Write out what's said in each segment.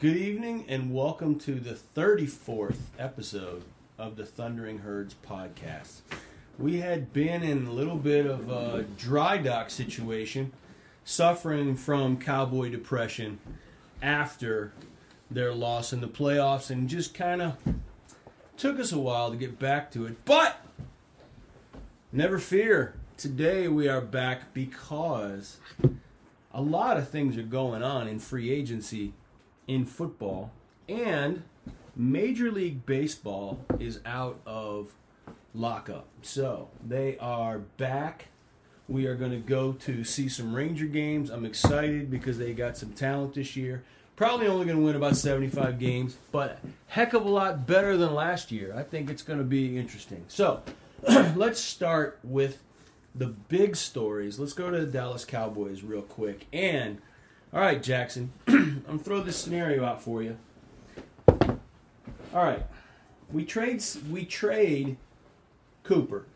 Good evening and welcome to the 34th episode of the Thundering Herds podcast. We had been in a little bit of a dry dock situation, suffering from Cowboy depression after their loss in the playoffs, and just kind of took us a while to get back to it. But never fear, today we are back because a lot of things are going on in free agency in football, and Major League Baseball is out of lockup. So they are back. We are going to go to see some Ranger games. I'm excited because they got some talent this year. Probably only going to win about 75 games, but heck of a lot better than last year. I think it's going to be interesting. So let's start with the big stories. Let's go to the Dallas Cowboys real quick. And all right, Jackson, I'm going to throw this scenario out for you. All right, we trade Cooper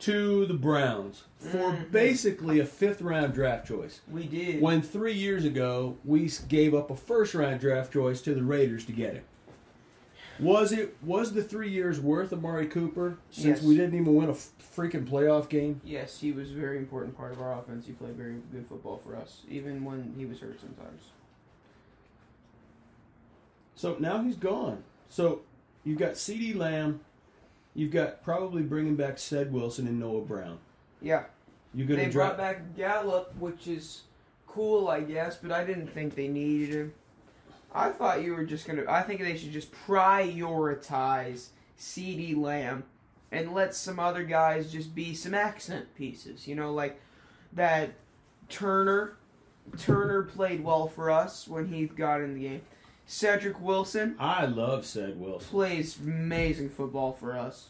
to the Browns for basically a fifth-round draft choice. We did. When 3 years ago, we gave up a first-round draft choice to the Raiders to get him. Was the 3 years worth Amari Cooper since we didn't even win a freaking playoff game? Yes, he was a very important part of our offense. He played very good football for us, even when he was hurt sometimes. So now he's gone. So you've got CeeDee Lamb. You've got probably bringing back Cedrick Wilson and Noah Brown. Yeah. They brought back Gallup, which is cool, I guess, but I didn't think they needed him. I thought you were just going to... I think they should just prioritize CeeDee Lamb and let some other guys just be some accent pieces. You know, like that Turner. Turner played well for us when he got in the game. Cedrick Wilson. I love Ced Wilson. Plays amazing football for us.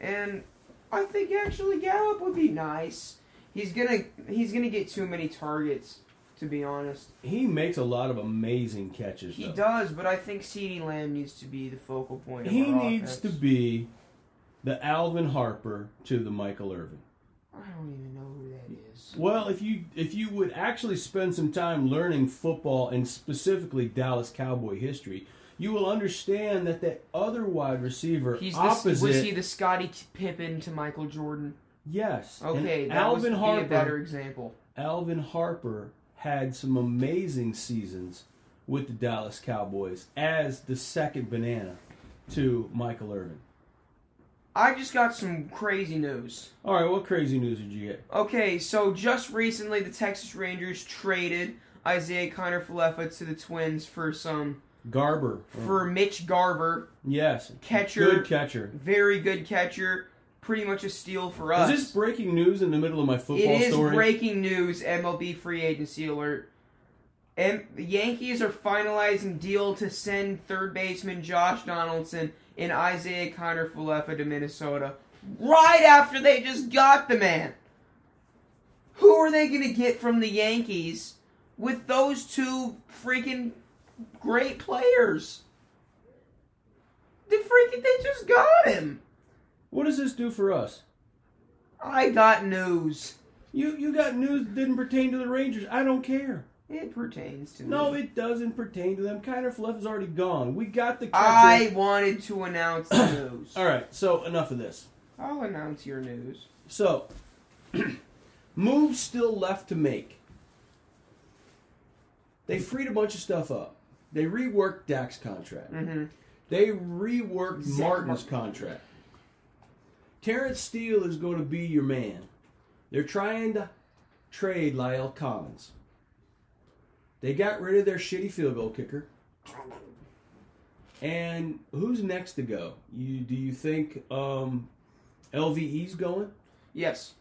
And I think actually Gallup would be nice. He's gonna get too many targets, to be honest. He makes a lot of amazing catches, though. He does, but I think CeeDee Lamb needs to be the focal point of our offense. He needs to be the Alvin Harper to the Michael Irvin. I don't even know who that is. Well, if you would actually spend some time learning football and specifically Dallas Cowboy history, you will understand that that other wide receiver was he the Scottie Pippen to Michael Jordan? Yes. Okay, that would be a better example. Alvin Harper had some amazing seasons with the Dallas Cowboys as the second banana to Michael Irvin. I just got some crazy news. All right, what crazy news did you get? Okay, so just recently the Texas Rangers traded Isaiah Kiner-Falefa to the Twins for some... Garver. For Mitch Garver. Yes. Catcher. Good catcher. Very good catcher. Pretty much a steal for us. Is this breaking news in the middle of my football story? It is breaking news, MLB free agency alert. And the Yankees are finalizing deal to send third baseman Josh Donaldson and Isaiah Kiner-Falefa to Minnesota right after they just got the man. Who are they going to get from the Yankees with those two freaking great players? They just got him. What does this do for us? I got news. You got news that didn't pertain to the Rangers. I don't care. It pertains to me. No, it doesn't pertain to them. Kiner-Falefa is already gone. We got the catcher. I wanted to announce the news. All right, so enough of this. I'll announce your news. So, moves still left to make. They freed a bunch of stuff up. They reworked Dak's contract. Mm-hmm. They reworked Zach Martin's contract. Terrence Steele is going to be your man. They're trying to trade La'el Collins. They got rid of their shitty field goal kicker. And who's next to go? Do you think LVE's going? Yes.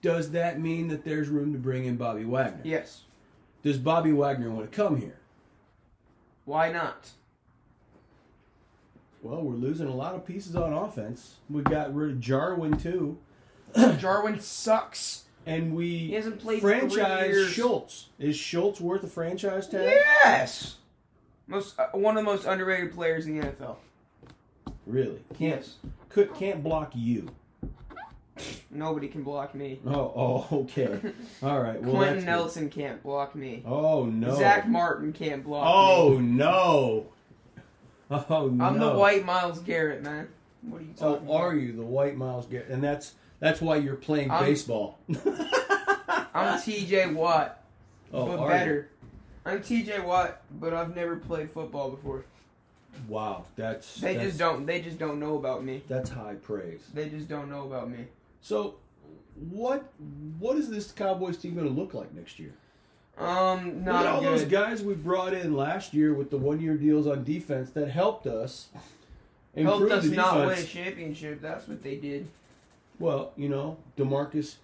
Does that mean that there's room to bring in Bobby Wagner? Yes. Does Bobby Wagner want to come here? Why not? Well, we're losing a lot of pieces on offense. We got rid of Jarwin, too. Jarwin sucks. And we franchised Schultz. Is Schultz worth a franchise tag? Yes! One of the most underrated players in the NFL. Really? Can't block you. Nobody can block me. Oh, okay. All right. Well, Quentin Nelson can't block me. Oh, no. Zach Martin can't block me. Oh, no. Oh, no. I'm the white Myles Garrett, man. What are you talking about? Are you the white Myles Garrett? And that's why you're playing baseball. I'm TJ Watt, but better. I'm TJ Watt, but I've never played football before. Wow, they just don't know about me. That's high praise. They just don't know about me. So, what is this Cowboys team going to look like next year? Not all those guys we brought in last year with the one-year deals on defense that helped us. Helped us not win a championship. That's what they did. Well, you know, DeMarcus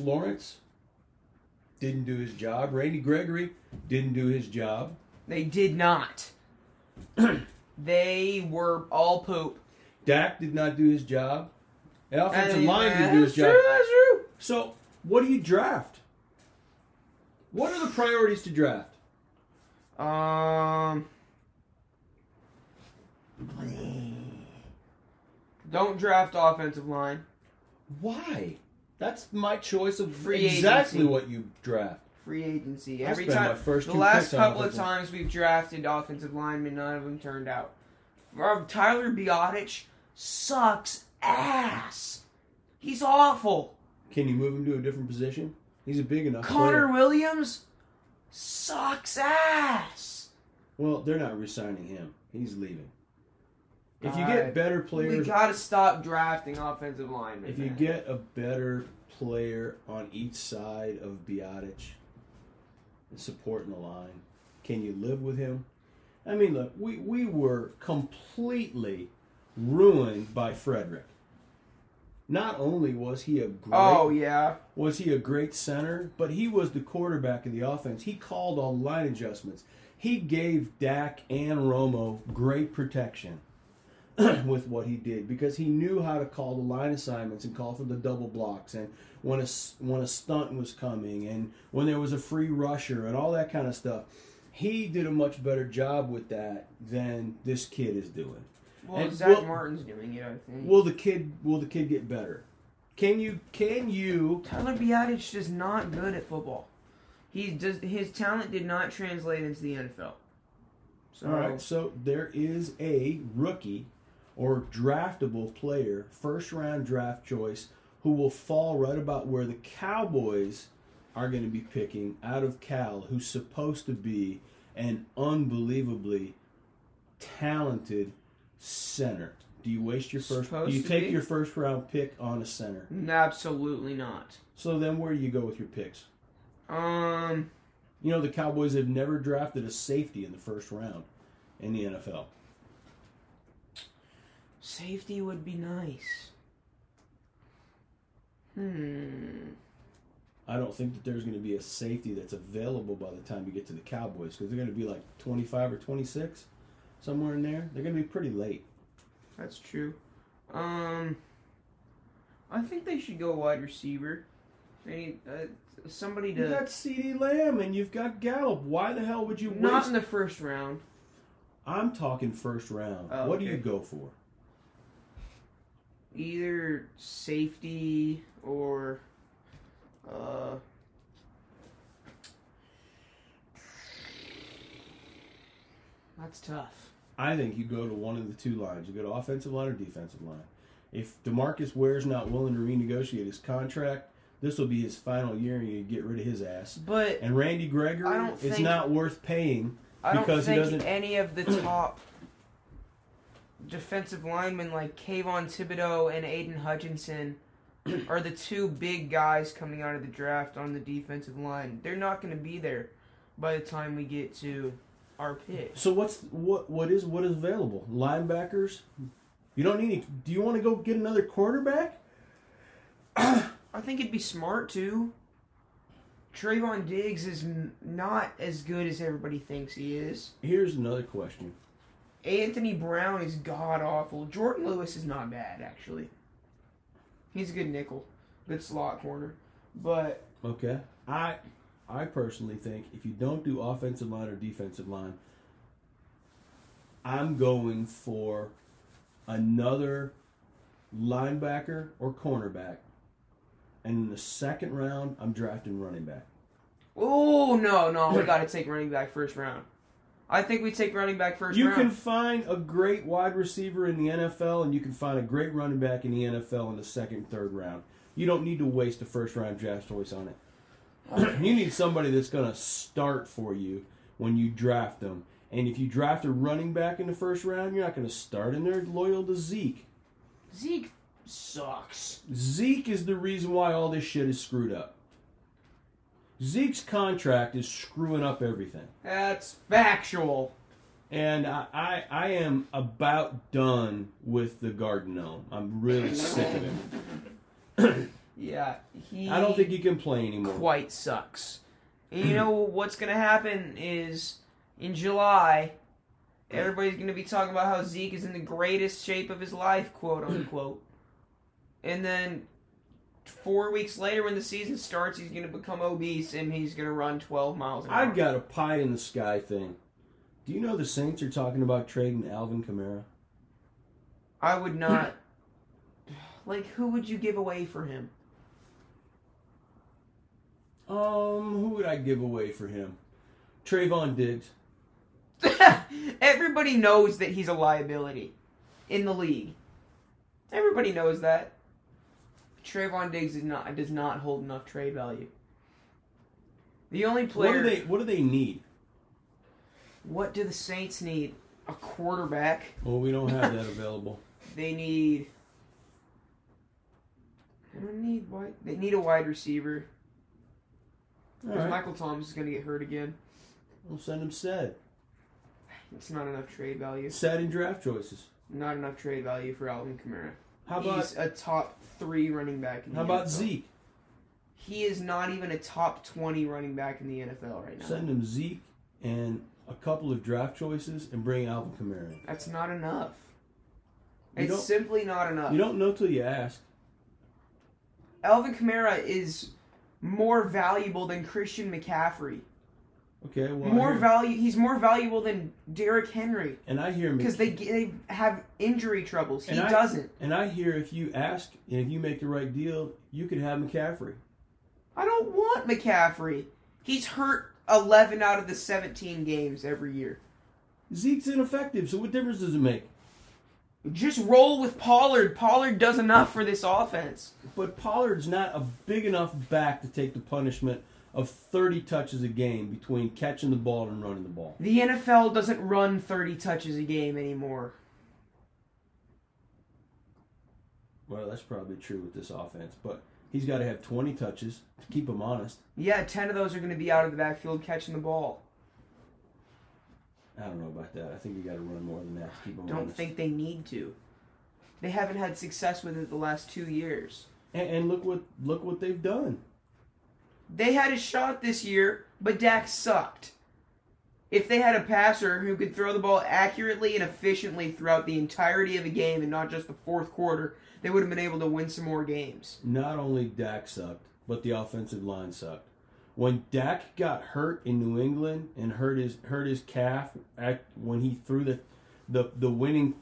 Lawrence didn't do his job. Randy Gregory didn't do his job. They did not. They were all poop. Dak did not do his job. The offensive line didn't do his job. That's true. So, what do you draft? What are the priorities to draft? Don't draft offensive line. Why? That's my choice of free exactly agency. What you draft. Free agency. Every time, the last couple of times we've drafted offensive linemen, none of them turned out. Tyler Biotich sucks ass. He's awful. Can you move him to a different position? He's a big enough player. Connor Williams sucks ass. Well, they're not re-signing him. He's leaving. If you get better players... We got to stop drafting offensive linemen. If you get a better player on each side of Biotich... supporting the line. Can you live with him? I mean, look, we were completely ruined by Frederick. Not only was he a great... Oh, yeah. Was he a great center, but he was the quarterback of the offense. He called on line adjustments. He gave Dak and Romo great protection with what he did because he knew how to call the line assignments and call for the double blocks and when a stunt was coming and when there was a free rusher and all that kind of stuff. He did a much better job with that than this kid is doing. Well, Zach Martin's doing it, I think. Will the kid get better? Can you Tyler Biotich is not good at football. His talent did not translate into the NFL. So, all right, so there is a rookie or draftable player, first round draft choice, who will fall right about where the Cowboys are going to be picking out of Cal, who's supposed to be an unbelievably talented center. Do you waste your first? Do you take your first round pick on a center? Absolutely not. So then, where do you go with your picks? You know, the Cowboys have never drafted a safety in the first round in the NFL. Safety would be nice. I don't think that there's going to be a safety that's available by the time you get to the Cowboys because they're going to be like 25 or 26, somewhere in there. They're going to be pretty late. That's true. I think they should go wide receiver. Somebody to... You got CeeDee Lamb and you've got Gallup. Why the hell would you waste... Not in the first round. I'm talking first round. Oh, what do you go for? Either safety or... That's tough. I think you go to one of the two lines. You go to offensive line or defensive line. If DeMarcus Ware's not willing to renegotiate his contract... This will be his final year, and you get rid of his ass. But and Randy Gregory is not worth paying because he doesn't. Any of the top defensive linemen like Kayvon Thibodeau and Aiden Hutchinson are the two big guys coming out of the draft on the defensive line. They're not going to be there by the time we get to our pick. So what is available? Linebackers. You don't need any. Do you want to go get another quarterback? I think it'd be smart to. Travon Diggs is not as good as everybody thinks he is. Here's another question. Anthony Brown is god-awful. Jordan Lewis is not bad, actually. He's a good nickel. Good slot corner. But... Okay. I personally think if you don't do offensive line or defensive line, I'm going for another linebacker or cornerback And in the second round, I'm drafting running back. Oh, no. We got to take running back first round. I think we take running back first round. You can find a great wide receiver in the NFL, and you can find a great running back in the NFL in the second, third round. You don't need to waste a first-round draft choice on it. You need somebody that's going to start for you when you draft them. And if you draft a running back in the first round, you're not going to start, and they're loyal to Zeke. Zeke sucks. Zeke is the reason why all this shit is screwed up. Zeke's contract is screwing up everything. That's factual. And I am about done with the Garden Gnome. I'm really sick of him. Yeah, I don't think he can play anymore. Quite sucks. And you know what's going to happen is in July, everybody's going to be talking about how Zeke is in the greatest shape of his life, quote unquote. And then 4 weeks later, when the season starts, he's going to become obese and he's going to run 12 miles an hour. I've got a pie in the sky thing. Do you know the Saints are talking about trading Alvin Kamara? I would not. Like, who would you give away for him? Who would I give away for him? Travon Diggs. Everybody knows that he's a liability in the league. Everybody knows that. Travon Diggs does not hold enough trade value. The only player... What do they need? What do the Saints need? A quarterback. Well, we don't have that available. They need a wide receiver. Because Michael Thomas is going to get hurt again. We'll send him Sad. It's not enough trade value. Sad in draft choices. Not enough trade value for Alvin Kamara. He's a top 3 running back in the NFL. How about Zeke? He is not even a top 20 running back in the NFL right now. Send him Zeke and a couple of draft choices and bring Alvin Kamara in. That's not enough. It's simply not enough. You don't know till you ask. Alvin Kamara is more valuable than Christian McCaffrey. Okay, well, he's more valuable than Derek Henry. And I hear because they have injury troubles. He doesn't. And I hear if you ask and if you make the right deal, you could have McCaffrey. I don't want McCaffrey. He's hurt 11 out of the 17 games every year. Zeke's ineffective, so what difference does it make? Just roll with Pollard. Pollard does enough for this offense. But Pollard's not a big enough back to take the punishment of 30 touches a game between catching the ball and running the ball. The NFL doesn't run 30 touches a game anymore. Well, that's probably true with this offense, but he's got to have 20 touches to keep him honest. Yeah, 10 of those are going to be out of the backfield catching the ball. I don't know about that. I think you got to run more than that to keep them honest. I don't think they need to. They haven't had success with it the last 2 years. And look what they've done. They had a shot this year, but Dak sucked. If they had a passer who could throw the ball accurately and efficiently throughout the entirety of a game and not just the fourth quarter, they would have been able to win some more games. Not only Dak sucked, but the offensive line sucked. When Dak got hurt in New England and hurt his calf when he threw the winning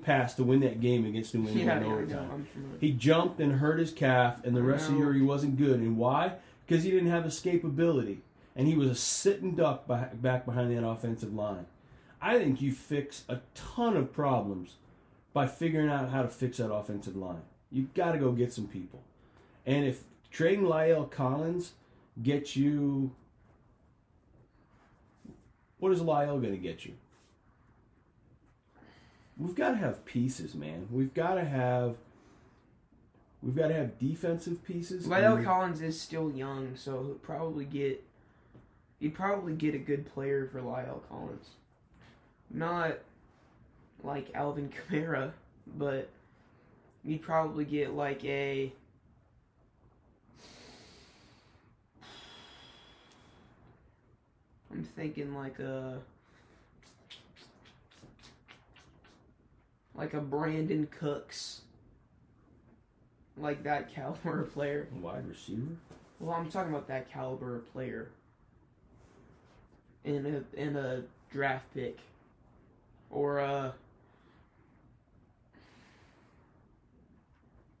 pass to win that game against New England in overtime, he jumped and hurt his calf, and the rest of the year he wasn't good. And why? Because he didn't have escapability, and he was a sitting duck back behind that offensive line. I think you fix a ton of problems by figuring out how to fix that offensive line. You've got to go get some people. And if trading La'el Collins gets you... What is La'el going to get you? We've got to have pieces, man. We've got to have defensive pieces. La'el Collins is still young, so you'd probably get a good player for La'el Collins. Not like Alvin Kamara, but you'd probably get like a I'm thinking like a Brandon Cooks. Like that caliber of player. Wide receiver? Well, I'm talking about that caliber of player. In a draft pick. Or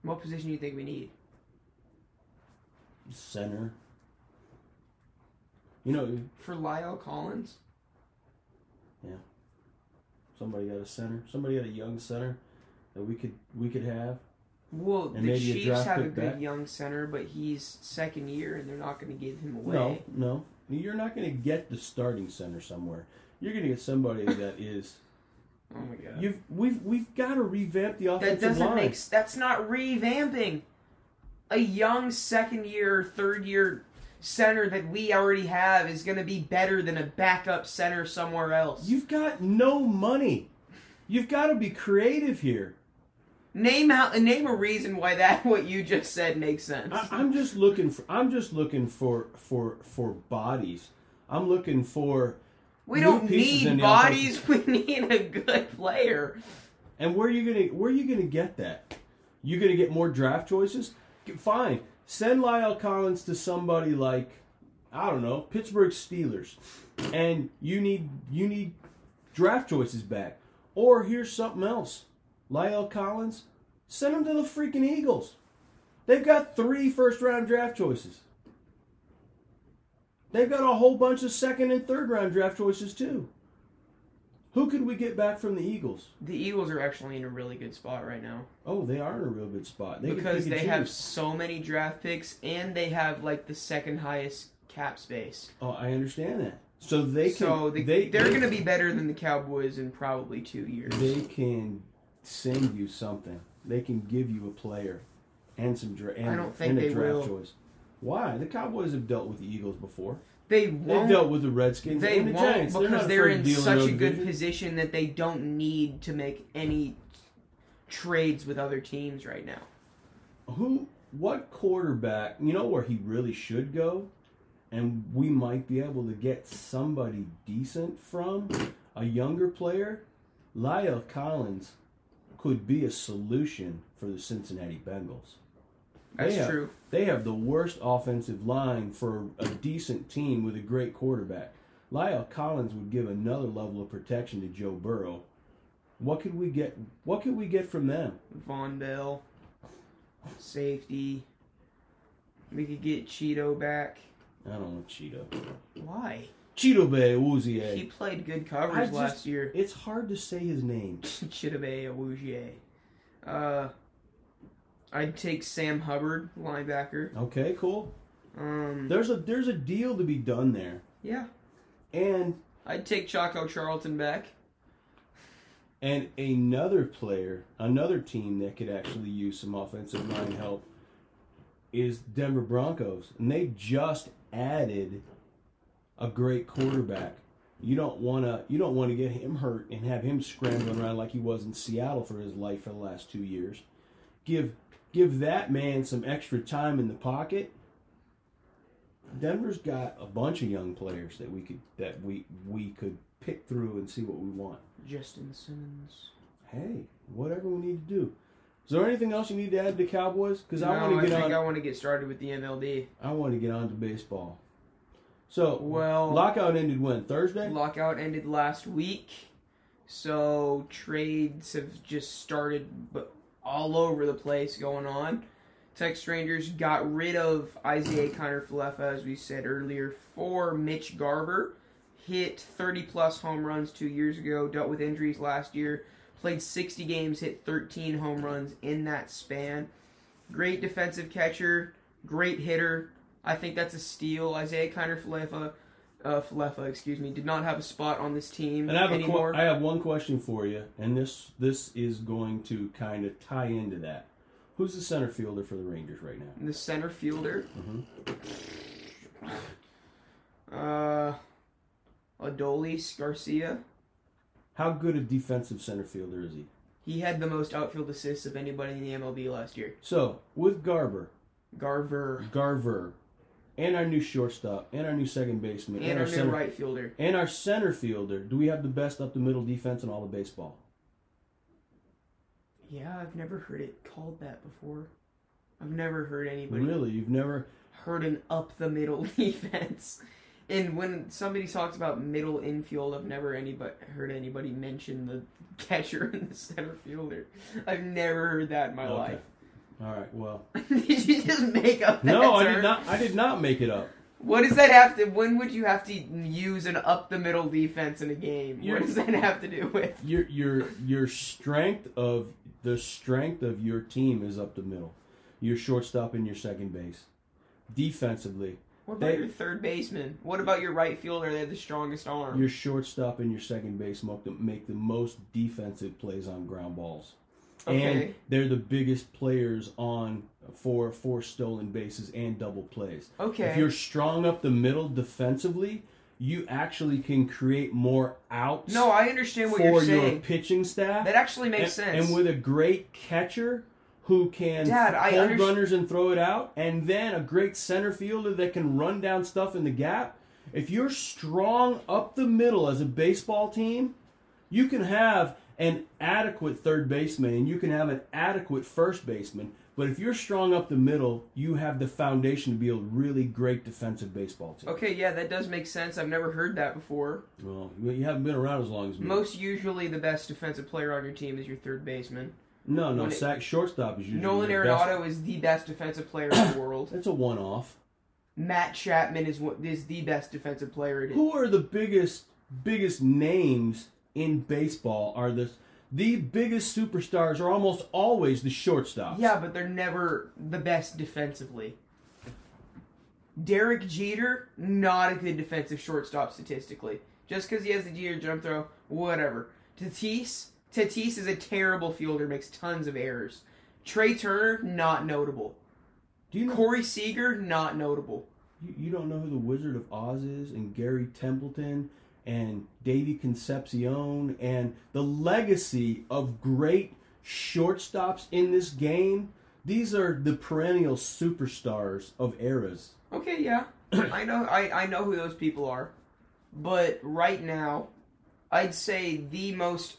what position do you think we need? center. You know, for La'el Collins? Yeah. Somebody got a center. Somebody got a young center that we could have. Well, and the Chiefs have a good young center, but he's second year, and they're not going to give him away. No. You're not going to get the starting center somewhere. You're going to get somebody that is... Oh, my God. We've got to revamp the offensive line. That's not revamping. A young second-year, third-year center that we already have is going to be better than a backup center somewhere else. You've got no money. You've got to be creative here. Name a reason why what you just said makes sense. I'm just looking for bodies. I'm looking for. We don't need bodies. Offense. We need a good player. And where are you gonna get that? You gonna get more draft choices? Fine. Send La'el Collins to somebody like, I don't know, Pittsburgh Steelers, and you need draft choices back. Or here's something else. La'el Collins, send him to the freaking Eagles. They've got 3 first-round draft choices. They've got a whole bunch of second- and third-round draft choices, too. Who could we get back from the Eagles? The Eagles are actually in a really good spot right now. Oh, they are in a real good spot. Because they have so many draft picks, and they have, like, the second-highest cap space. Oh, I understand that. So they can... they're going to be better than the Cowboys in probably 2 years. They can... send you something. They can give you a player and some draft choice. Why? The Cowboys have dealt with the Eagles before. They won't. They've dealt with the Redskins and the Giants. Because they're in such a good position that they don't need to make any trades with other teams right now. What quarterback, you know where he really should go? And we might be able to get somebody decent from a younger player? La'el Collins could be a solution for the Cincinnati Bengals. That's true. They have the worst offensive line for a decent team with a great quarterback. La'el Collins would give another level of protection to Joe Burrow. What could we get from them? Von Bell, safety. We could get Cheeto back. I don't want Cheeto. Why? Chidobe Awuzie. He played good coverage last year. It's hard to say his name. Chidobe Awuzie. I'd take Sam Hubbard, linebacker. Okay, cool. There's a deal to be done there. Yeah. And I'd take Chaco Charlton back. And another team that could actually use some offensive line help is Denver Broncos, and they just added a great quarterback. You don't want to get him hurt and have him scrambling around like he was in Seattle for his life for the last 2 years. Give that man some extra time in the pocket. Denver's got a bunch of young players that we could pick through and see what we want. Justin Simmons. Hey, whatever we need to do. Is there anything else you need to add to Cowboys? Because I want to get started with the MLB. I want to get on to baseball. So, lockout ended when? Thursday? Lockout ended last week. So, trades have just started all over the place going on. Texas Rangers got rid of Isaiah Kiner-Falefa, as we said earlier, for Mitch Garver. Hit 30-plus home runs 2 years ago, dealt with injuries last year, played 60 games, hit 13 home runs in that span. Great defensive catcher, great hitter. I think that's a steal. Isaiah Kiner-Falefa, did not have a spot on this team anymore. I have one question for you, and this is going to kind of tie into that. Who's the center fielder for the Rangers right now? The center fielder? Mm-hmm. Adolis Garcia. How good a defensive center fielder is he? He had the most outfield assists of anybody in the MLB last year. So, with Garver. And our new shortstop, and our new second baseman, and our new right fielder, and our center fielder. Do we have the best up the middle defense in all of baseball? Yeah, I've never heard it called that before. I've never heard anybody. Really, you've never heard an up the middle defense. And when somebody talks about middle infield, I've never heard anybody mention the catcher and the center fielder. I've never heard that in my life. All right, well. Did you just make up that term? I did not make it up. What does that have to... When would you have to use an up-the-middle defense in a game? What does that have to do with? Your strength of... The strength of your team is up the middle. Your shortstop and your second base. Defensively. What about your third baseman? What about your right fielder? They have the strongest arm. Your shortstop and your second base make the most defensive plays on ground balls. Okay. And they're the biggest players on for stolen bases and double plays. Okay. If you're strong up the middle defensively, you actually can create more outs. No, I understand what you're saying. For your pitching staff. That actually makes sense. And with a great catcher who can hold runners and throw it out, and then a great center fielder that can run down stuff in the gap. If you're strong up the middle as a baseball team, you can have an adequate third baseman, and you can have an adequate first baseman. But if you're strong up the middle, you have the foundation to be a really great defensive baseball team. Okay, yeah, that does make sense. I've never heard that before. Well, you haven't been around as long as me. Most usually the best defensive player on your team is your third baseman. No, shortstop is usually Nolan Arenado is the best defensive player in the world. That's a one-off. Matt Chapman is the best defensive player. Who are the biggest names in baseball are the biggest superstars are almost always the shortstops. Yeah, but they're never the best defensively. Derek Jeter, not a good defensive shortstop statistically. Just because he has the Jeter jump throw, whatever. Tatis is a terrible fielder, makes tons of errors. Trey Turner, not notable. Corey Seager, not notable. You don't know who the Wizard of Oz is and Gary Templeton and Davey Concepcion and the legacy of great shortstops in this game. These are the perennial superstars of eras. Okay, yeah. I know who those people are. But right now, I'd say the most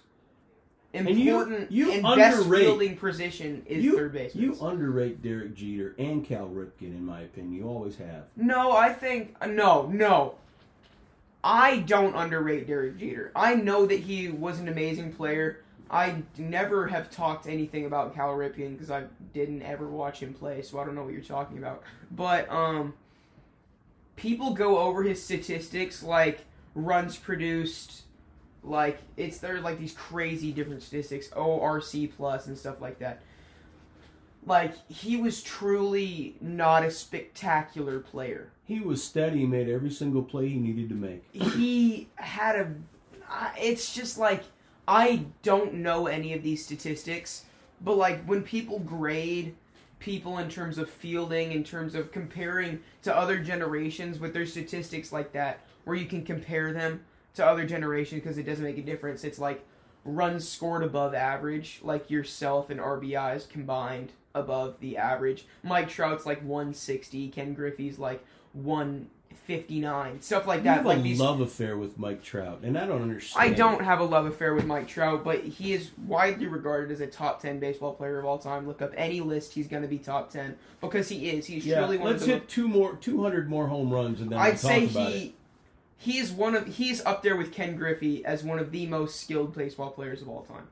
important and best fielding position is third baseman. You underrate Derek Jeter and Cal Ripken, in my opinion. You always have. No. I don't underrate Derek Jeter. I know that he was an amazing player. I never have talked anything about Cal Ripken because I didn't ever watch him play, so I don't know what you're talking about. But people go over his statistics like runs produced, like they're like these crazy different statistics, ORC plus and stuff like that. Like, he was truly not a spectacular player. He was steady. He made every single play he needed to make. He had a... It's just like, I don't know any of these statistics, but like when people grade people in terms of fielding, in terms of comparing to other generations with their statistics like that, where you can compare them to other generations because it doesn't make a difference. It's like runs scored above average, like yourself and RBIs combined above the average. Mike Trout's like 160. Ken Griffey's like 159. Stuff like that. You have like a love affair with Mike Trout, and I don't understand. I don't have a love affair with Mike Trout, but he is widely regarded as a top 10 baseball player of all time. Look up any list, he's going to be top 10 because he is. He's truly one of the... Let's hit 200 more home runs, and then I'd say he's up there with Ken Griffey as one of the most skilled baseball players of all time.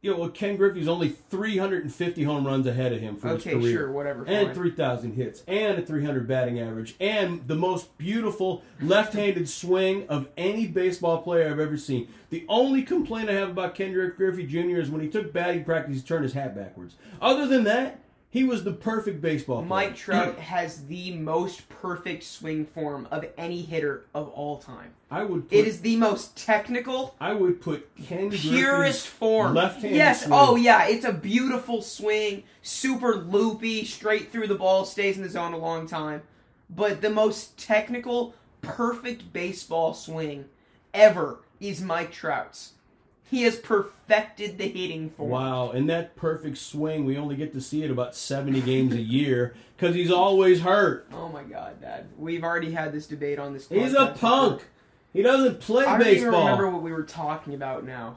Yeah, well, Ken Griffey's only 350 home runs ahead of him for his career. Okay, sure, whatever. And 3,000 hits, and a 300 batting average, and the most beautiful left-handed swing of any baseball player I've ever seen. The only complaint I have about Ken Griffey Jr. is when he took batting practice, he turned his hat backwards. Other than that, he was the perfect baseball player. Mike Trout has the most perfect swing form of any hitter of all time. It is the most technical. I would put Ken purest form. Left-handed swing. Oh yeah, it's a beautiful swing, super loopy, straight through the ball, stays in the zone a long time. But the most technical, perfect baseball swing ever is Mike Trout's. He has perfected the hitting form. Wow, and that perfect swing, we only get to see it about 70 games a year because he's always hurt. Oh, my God, Dad. We've already had this debate on this podcast. He's a punk. He doesn't play baseball. I don't even remember what we were talking about now.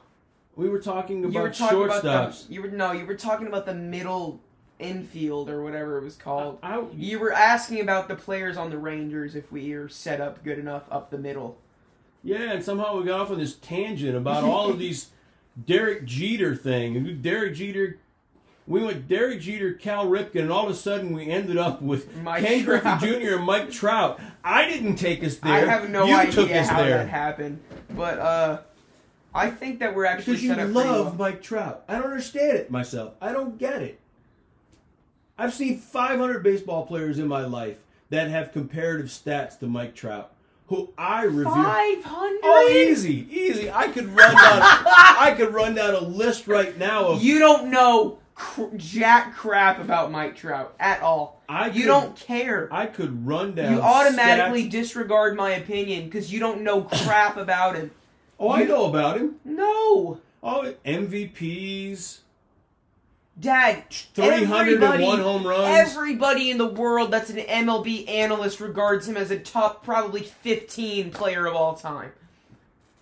We were talking about shortstops. You were talking about the middle infield or whatever it was called. You were asking about the players on the Rangers if we are set up good enough up the middle. Yeah, and somehow we got off on this tangent about all of these Derek Jeter thing. Derek Jeter, We went Derek Jeter, Cal Ripken, and all of a sudden we ended up with Ken Griffey Jr. and Mike Trout. I didn't take us there. I have no idea how that happened. But I think that we're actually set up pretty well. Because you love Mike Trout. I don't understand it myself. I don't get it. I've seen 500 baseball players in my life that have comparative stats to Mike Trout, who I revere. 500? Oh, easy, easy. I could run down a list right now of... You don't know jack crap about Mike Trout at all. You don't care. I could run down... You automatically disregard my opinion because you don't know crap about him. Oh, I know about him. No. Oh, MVPs... Dad, 301 home runs. Everybody in the world that's an MLB analyst regards him as a top, probably 15 player of all time.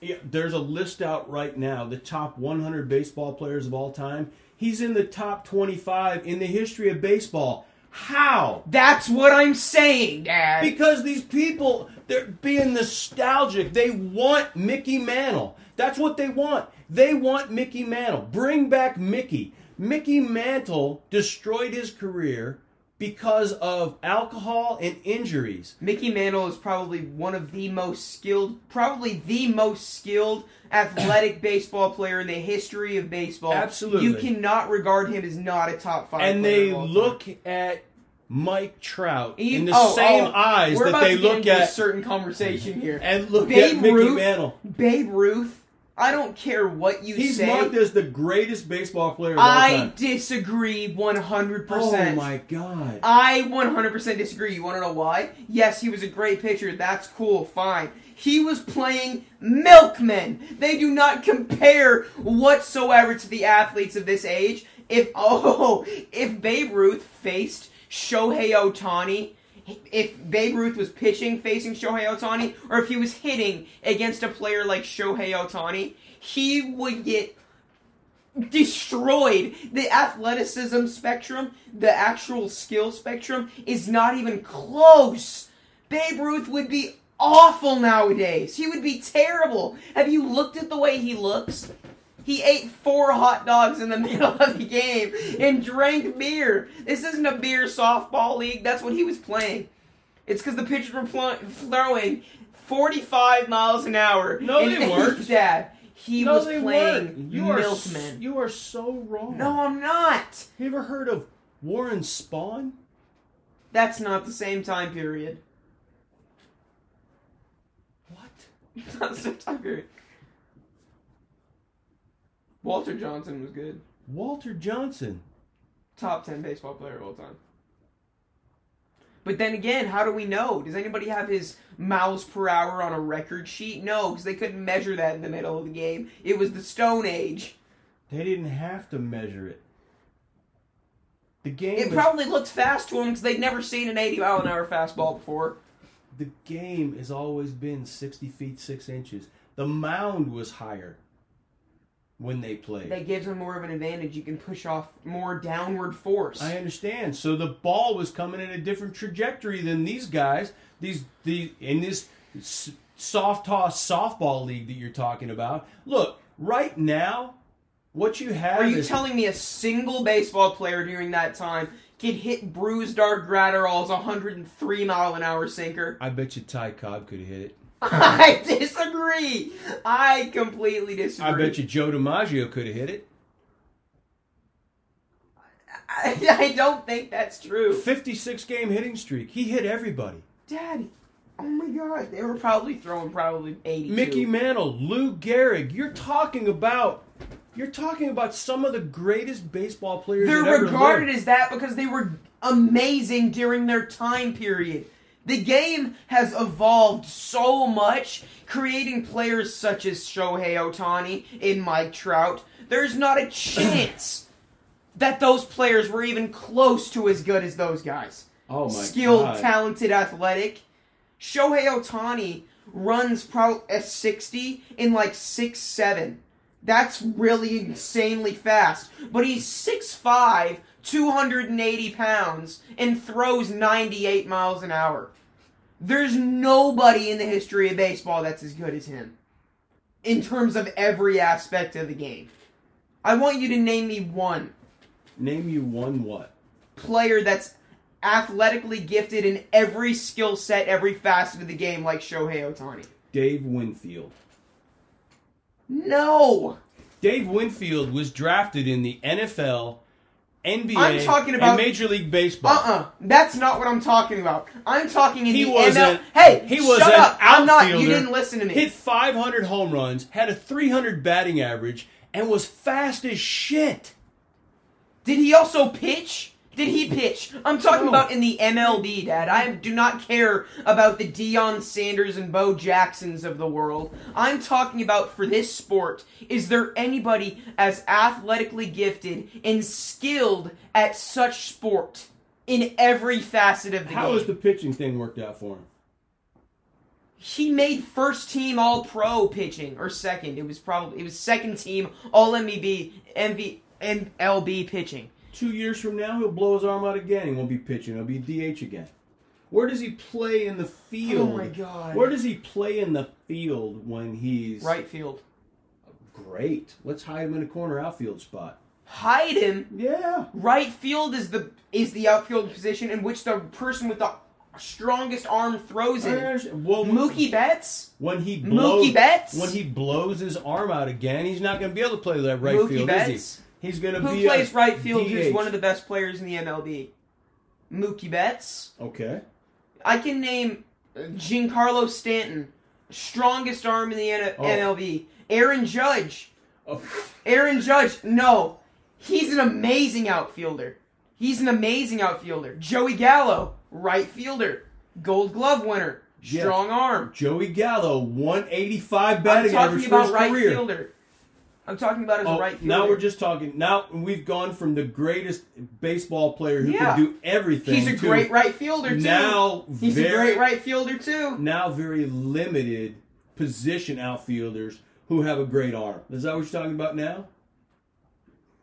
Yeah, there's a list out right now, the top 100 baseball players of all time. He's in the top 25 in the history of baseball. How? That's what I'm saying, Dad. Because these people, they're being nostalgic. They want Mickey Mantle. That's what they want. They want Mickey Mantle. Bring back Mickey. Mickey Mantle destroyed his career because of alcohol and injuries. Mickey Mantle is probably one of the most skilled, athletic baseball player in the history of baseball. Absolutely. You cannot regard him as not a top 5 and player. And they look at Mike Trout in the same eyes that they look at... a certain conversation here. And look at Mickey Mantle. Babe Ruth. I don't care what you say. He's marked as the greatest baseball player of all time. I disagree 100%. Oh, my God. I 100% disagree. You want to know why? Yes, he was a great pitcher. That's cool. Fine. He was playing milkmen. They do not compare whatsoever to the athletes of this age. If Babe Ruth faced Shohei Ohtani... If Babe Ruth was pitching facing Shohei Ohtani, or if he was hitting against a player like Shohei Ohtani, he would get destroyed. The athleticism spectrum, the actual skill spectrum, is not even close. Babe Ruth would be awful nowadays. He would be terrible. Have you looked at the way he looks? He ate 4 hot dogs in the middle of the game and drank beer. This isn't a beer softball league. That's what he was playing. It's because the pitchers were throwing 45 miles an hour. No, they weren't. Dad, he was playing milkman. You are so wrong. No, I'm not. You ever heard of Warren Spahn? That's not the same time period. What? It's not the same time period. Walter Johnson was good. Walter Johnson. Top 10 baseball player of all time. But then again, how do we know? Does anybody have his miles per hour on a record sheet? No, because they couldn't measure that in the middle of the game. It was the Stone Age. They didn't have to measure it. The game. It probably looked fast to them because they'd never seen an 80-mile-an-hour fastball before. The game has always been 60 feet, 6 inches. The mound was higher. When they play. That gives them more of an advantage. You can push off more downward force. I understand. So the ball was coming in a different trajectory than these guys. In this soft toss softball league that you're talking about. Look, right now, what you have is... Are you telling me a single baseball player during that time could hit Bruce Dar Gratterall's 103-mile-an-hour sinker? I bet you Ty Cobb could hit it. I disagree. I completely disagree. I bet you Joe DiMaggio could have hit it. I don't think that's true. 56-game hitting streak. He hit everybody. Daddy. Oh, my God. They were probably throwing 82. Mickey Mantle, Lou Gehrig. You're talking about some of the greatest baseball players ever lived. They're regarded as that because they were amazing during their time period. The game has evolved so much, creating players such as Shohei Ohtani and Mike Trout. There's not a chance that those players were even close to as good as those guys. Oh my God. Skilled, talented, athletic. Shohei Ohtani runs probably a 60 in 6'7". That's really insanely fast. But he's 6'5", 280 pounds, and throws 98 miles an hour. There's nobody in the history of baseball that's as good as him. In terms of every aspect of the game. I want you to name me one. Name you one what? Player that's athletically gifted in every skill set, every facet of the game, like Shohei Ohtani. Dave Winfield. No! Dave Winfield was drafted in the NFL, NBA, I'm talking about, and Major League Baseball. That's not what I'm talking about. I'm talking in the NFL. Hey, shut up. I'm not, you didn't listen to me. Hit 500 home runs, had a 300 batting average, and was fast as shit. Did he also pitch? Did he pitch? I'm talking about in the MLB, Dad. I do not care about the Deion Sanders and Bo Jacksons of the world. I'm talking about for this sport. Is there anybody as athletically gifted and skilled at such sport in every facet of the game? How has the pitching thing worked out for him? He made first team all pro pitching, or second. It was second team all MLB pitching. 2 years from now, he'll blow his arm out again. He won't be pitching. He'll be DH again. Where does he play in the field? Oh, my God. Where does he play in the field when he's... Right field. Great. Let's hide him in a corner outfield spot. Hide him? Yeah. Right field is the outfield position in which the person with the strongest arm throws in. Well, Mookie Betts? When he blows his arm out again, he's not going to be able to play that right field, Betts? Is he? He's gonna Who be plays right field? DH. Who's one of the best players in the MLB? Mookie Betts. Okay. I can name Giancarlo Stanton, strongest arm in the MLB. Aaron Judge. Oh. Aaron Judge. No, he's an amazing outfielder. Joey Gallo, right fielder, Gold Glove winner, strong arm. Joey Gallo, 185 batting average for his career. I'm talking about right fielder. I'm talking about as a right fielder. Now we're just talking. Now we've gone from the greatest baseball player who can do everything. He's a great right fielder, too. Now very limited position outfielders who have a great arm. Is that what you're talking about now?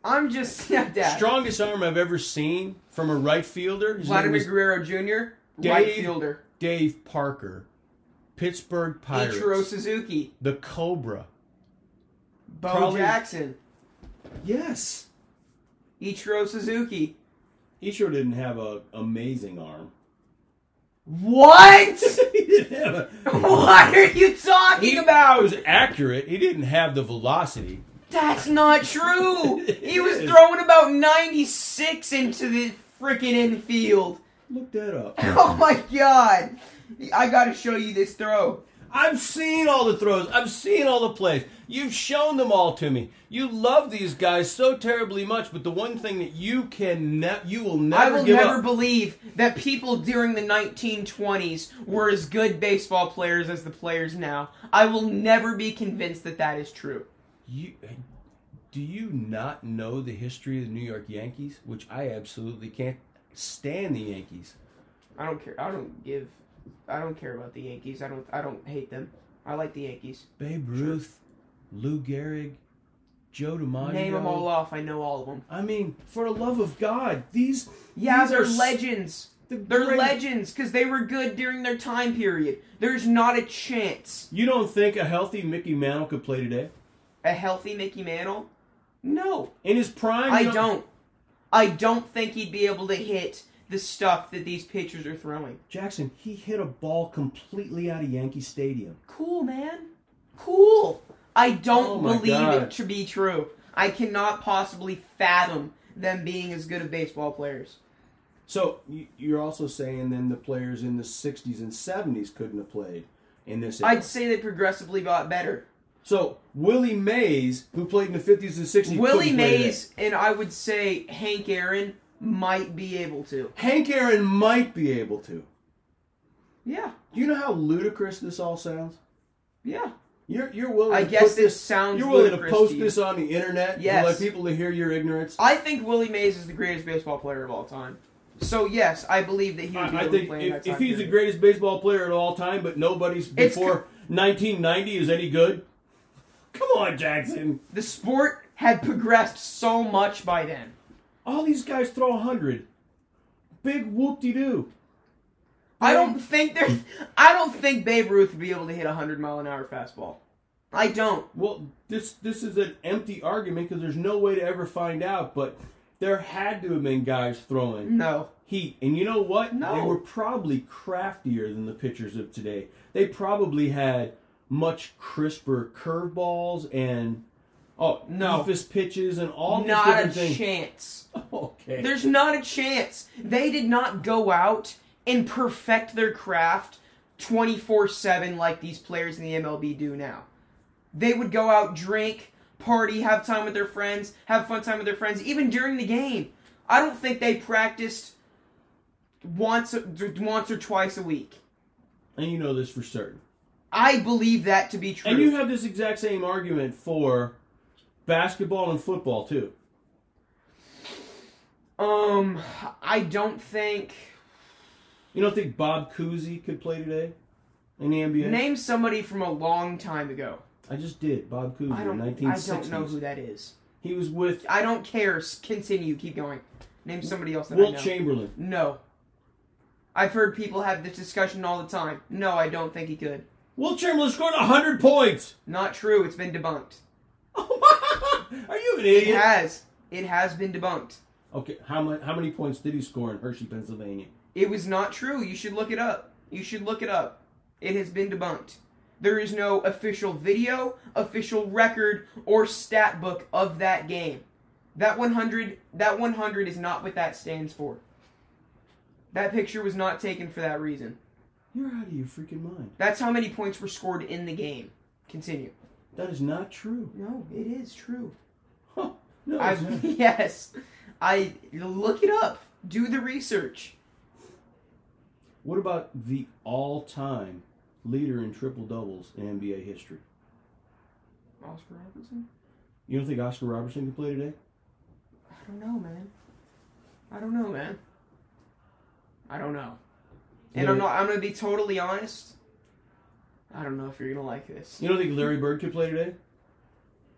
I'm just... Dad. Strongest arm I've ever seen from a right fielder. Vladimir Guerrero Jr., right fielder. Dave Parker, Pittsburgh Pirates. Ichiro Suzuki. The Cobra. Bo Jackson. Yes. Ichiro Suzuki. Ichiro didn't have an amazing arm. What? He didn't have What are you talking about? He was accurate. He didn't have the velocity. That's not true. He was throwing about 96 into the freaking infield. Look that up. Oh, my God. I got to show you this throw. I've seen all the throws. I've seen all the plays. You've shown them all to me. You love these guys so terribly much, but the one thing that you will never give up. I will never believe that people during the 1920s were as good baseball players as the players now. I will never be convinced that that is true. Do you not know the history of the New York Yankees? Which I absolutely can't stand the Yankees. I don't care. I don't care about the Yankees. I don't hate them. I like the Yankees. Babe Ruth, Lou Gehrig, Joe DiMaggio. Name them all off. I know all of them. I mean, for the love of God, these... Yeah, they're legends. They're legends because they were good during their time period. There's not a chance. You don't think a healthy Mickey Mantle could play today? A healthy Mickey Mantle? No. In his prime? I don't think he'd be able to hit the stuff that these pitchers are throwing. Jackson, he hit a ball completely out of Yankee Stadium. Cool, man. Cool. I don't believe it to be true. I cannot possibly fathom them being as good of baseball players. So, you're also saying then the players in the 60s and 70s couldn't have played in this era. I'd say they progressively got better. So, Willie Mays, who played in the 50s and 60s, Willie Mays, and I would say Hank Aaron... Hank Aaron might be able to. Yeah. Do you know how ludicrous this all sounds? Yeah. You're willing. I to guess put this sounds. You're willing to post to this on the internet. Yes. To let people to hear your ignorance. I think Willie Mays is the greatest baseball player of all time. So yes, I believe that he would be able to play in that time. If he's the greatest baseball player of all time, but nobody's before 1990 is any good. Come on, Jackson. The sport had progressed so much by then. All these guys throw 100. Big whoop-de-doo. I don't think Babe Ruth would be able to hit a 100-mile-an-hour fastball. I don't. Well, this is an empty argument because there's no way to ever find out, but There had to have been guys throwing heat. And you know what? No. They were probably craftier than the pitchers of today. They probably had much crisper curveballs and doofus pitches and all these different things. Not a chance. Okay. There's not a chance. They did not go out and perfect their craft 24/7 like these players in the MLB do now. They would go out, drink, party, have time with their friends, have fun time with their friends, even during the game. I don't think they practiced once or twice a week. And you know this for certain. I believe that to be true. And you have this exact same argument for basketball and football, too. I don't think... You don't think Bob Cousy could play today in the NBA? Name somebody from a long time ago. I just did. Bob Cousy in 1960s. I don't know who that is. He was with... I don't care. Continue. Keep going. Name somebody else that I know. Wilt Chamberlain. No. I've heard people have this discussion all the time. No, I don't think he could. Wilt Chamberlain scored 100 points! Not true. It's been debunked. Are you an idiot? It has. It has been debunked. Okay. How many points did he score in Hershey, Pennsylvania? It was not true. You should look it up. You should look it up. It has been debunked. There is no official video, official record, or stat book of that game. That 100 is not what that stands for. That picture was not taken for that reason. You're out of your freaking mind. That's how many points were scored in the game. Continue. That is not true. No, it is true. Huh. No, it's not. Yes. Look it up. Do the research. What about the all-time leader in triple doubles in NBA history? Oscar Robertson? You don't think Oscar Robertson can play today? I don't know, man. And I'm going to be totally honest. I don't know if you're going to like this. You don't think Larry Bird could play today?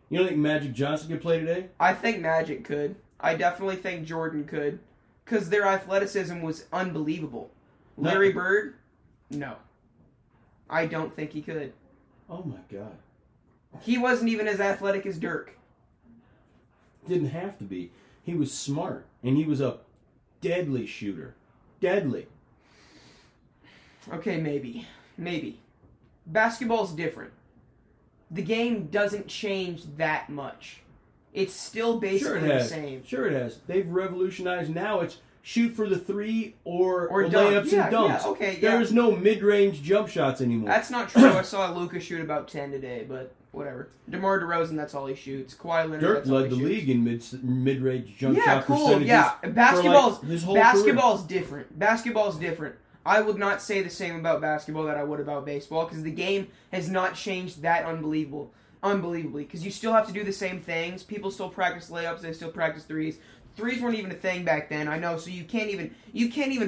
You don't think Magic Johnson could play today? I think Magic could. I definitely think Jordan could. Because their athleticism was unbelievable. Larry Bird? No. I don't think he could. Oh, my God. He wasn't even as athletic as Dirk. Didn't have to be. He was smart, and he was a deadly shooter. Deadly. Okay, maybe. Basketball's different. The game doesn't change that much. It's still basically the same. Sure it has. They've revolutionized. Now it's shoot for the three or layups and dunks. Yeah, okay, yeah. There is no mid-range jump shots anymore. That's not true. I saw Luka shoot about 10 today, but whatever. DeMar DeRozan, that's all he shoots. Kawhi Leonard, that's all he shoots. Dirk led the league in mid-range jump shot percentages. Yeah, cool, yeah. Basketball's different. Basketball's different. I would not say the same about basketball that I would about baseball because the game has not changed that unbelievably. Because you still have to do the same things. People still practice layups. They still practice threes. Threes weren't even a thing back then, I know. So you can't even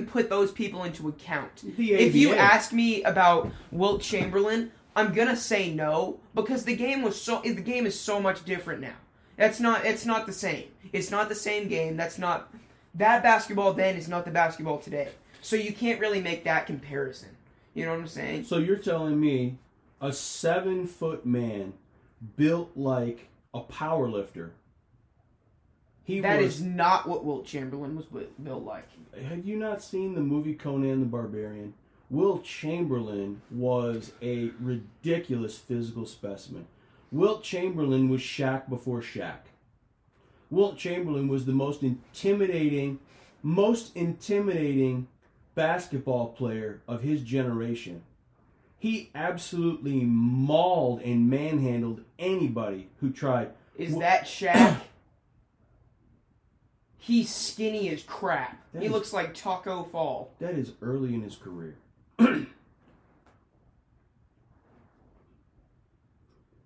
put those people into account. If you ask me about Wilt Chamberlain, I'm gonna say no because the game is so much different now. It's not the same. It's not the same game. That basketball then is not the basketball today. So you can't really make that comparison. You know what I'm saying? So you're telling me a 7-foot man built like a power lifter. That is not what Wilt Chamberlain was built like. Have you not seen the movie Conan the Barbarian? Wilt Chamberlain was a ridiculous physical specimen. Wilt Chamberlain was Shaq before Shaq. Wilt Chamberlain was the most intimidating basketball player of his generation. He absolutely mauled and manhandled anybody who tried. Is that Shaq? He's skinny as crap. He looks like Taco Fall. That is early in his career.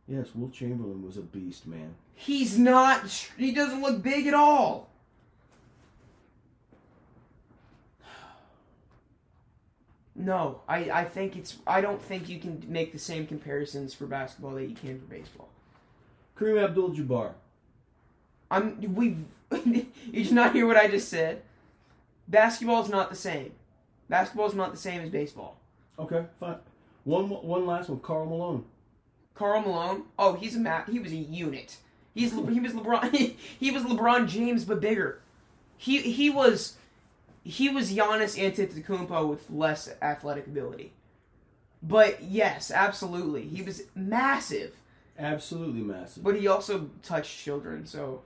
Yes, Wilt Chamberlain was a beast, man. He's not. He doesn't look big at all. No, I think it's... I don't think you can make the same comparisons for basketball that you can for baseball. Kareem Abdul-Jabbar. You did not hear what I just said. Basketball's not the same. Basketball's not the same as baseball. Okay, fine. One last one. Karl Malone. Karl Malone? Oh, he was a unit. He was LeBron James, but bigger. He was Giannis Antetokounmpo with less athletic ability. But yes, absolutely. He was massive. Absolutely massive. But he also touched children, so...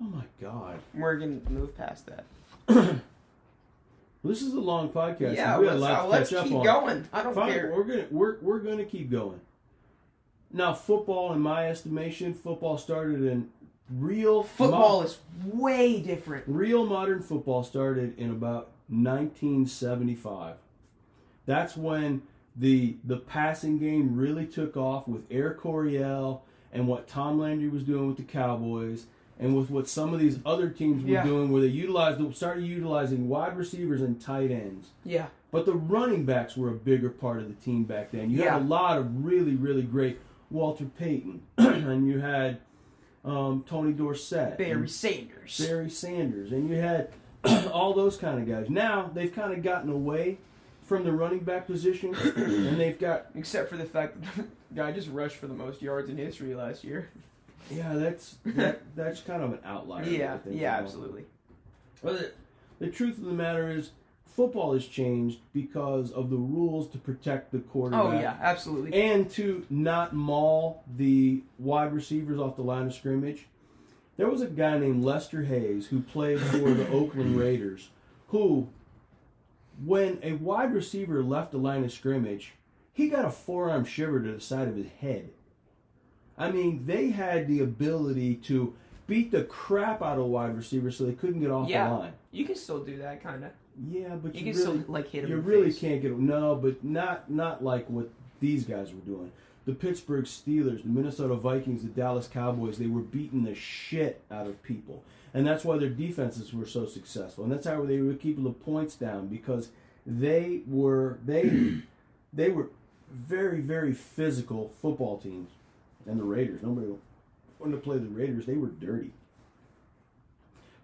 Oh my God. We're going to move past that. This is a long podcast. Yeah, we let's catch keep up on. Going. I don't Fine, care. We're going to keep going. Now, football, in my estimation, football started in real... Football is way different. Real modern football started in about 1975. That's when... The passing game really took off with Air Coryell and what Tom Landry was doing with the Cowboys and with what some of these other teams were doing, where they started utilizing wide receivers and tight ends. Yeah. But the running backs were a bigger part of the team back then. You had a lot of really, really great Walter Payton, and you had Tony Dorsett. Barry Sanders. And you had all those kind of guys. Now, they've kind of gotten away from the running back position, and they've got... Except for the fact that the guy just rushed for the most yards in history last year. Yeah, that's kind of an outlier. Yeah, absolutely. But the truth of the matter is, football has changed because of the rules to protect the quarterback. Oh, yeah, absolutely. And to not maul the wide receivers off the line of scrimmage. There was a guy named Lester Hayes who played for the Oakland Raiders, who... When a wide receiver left the line of scrimmage, he got a forearm shiver to the side of his head. I mean, they had the ability to beat the crap out of a wide receiver so they couldn't get off the line. You can still do that, kind of. Yeah, but you can really, still like hit him. You in the really face. Can't get no, but not like what these guys were doing. The Pittsburgh Steelers, the Minnesota Vikings, the Dallas Cowboys, they were beating the shit out of people. And that's why their defenses were so successful. And that's how they were keeping the points down, because they were very, very physical football teams. And the Raiders, nobody wanted to play the Raiders. They were dirty.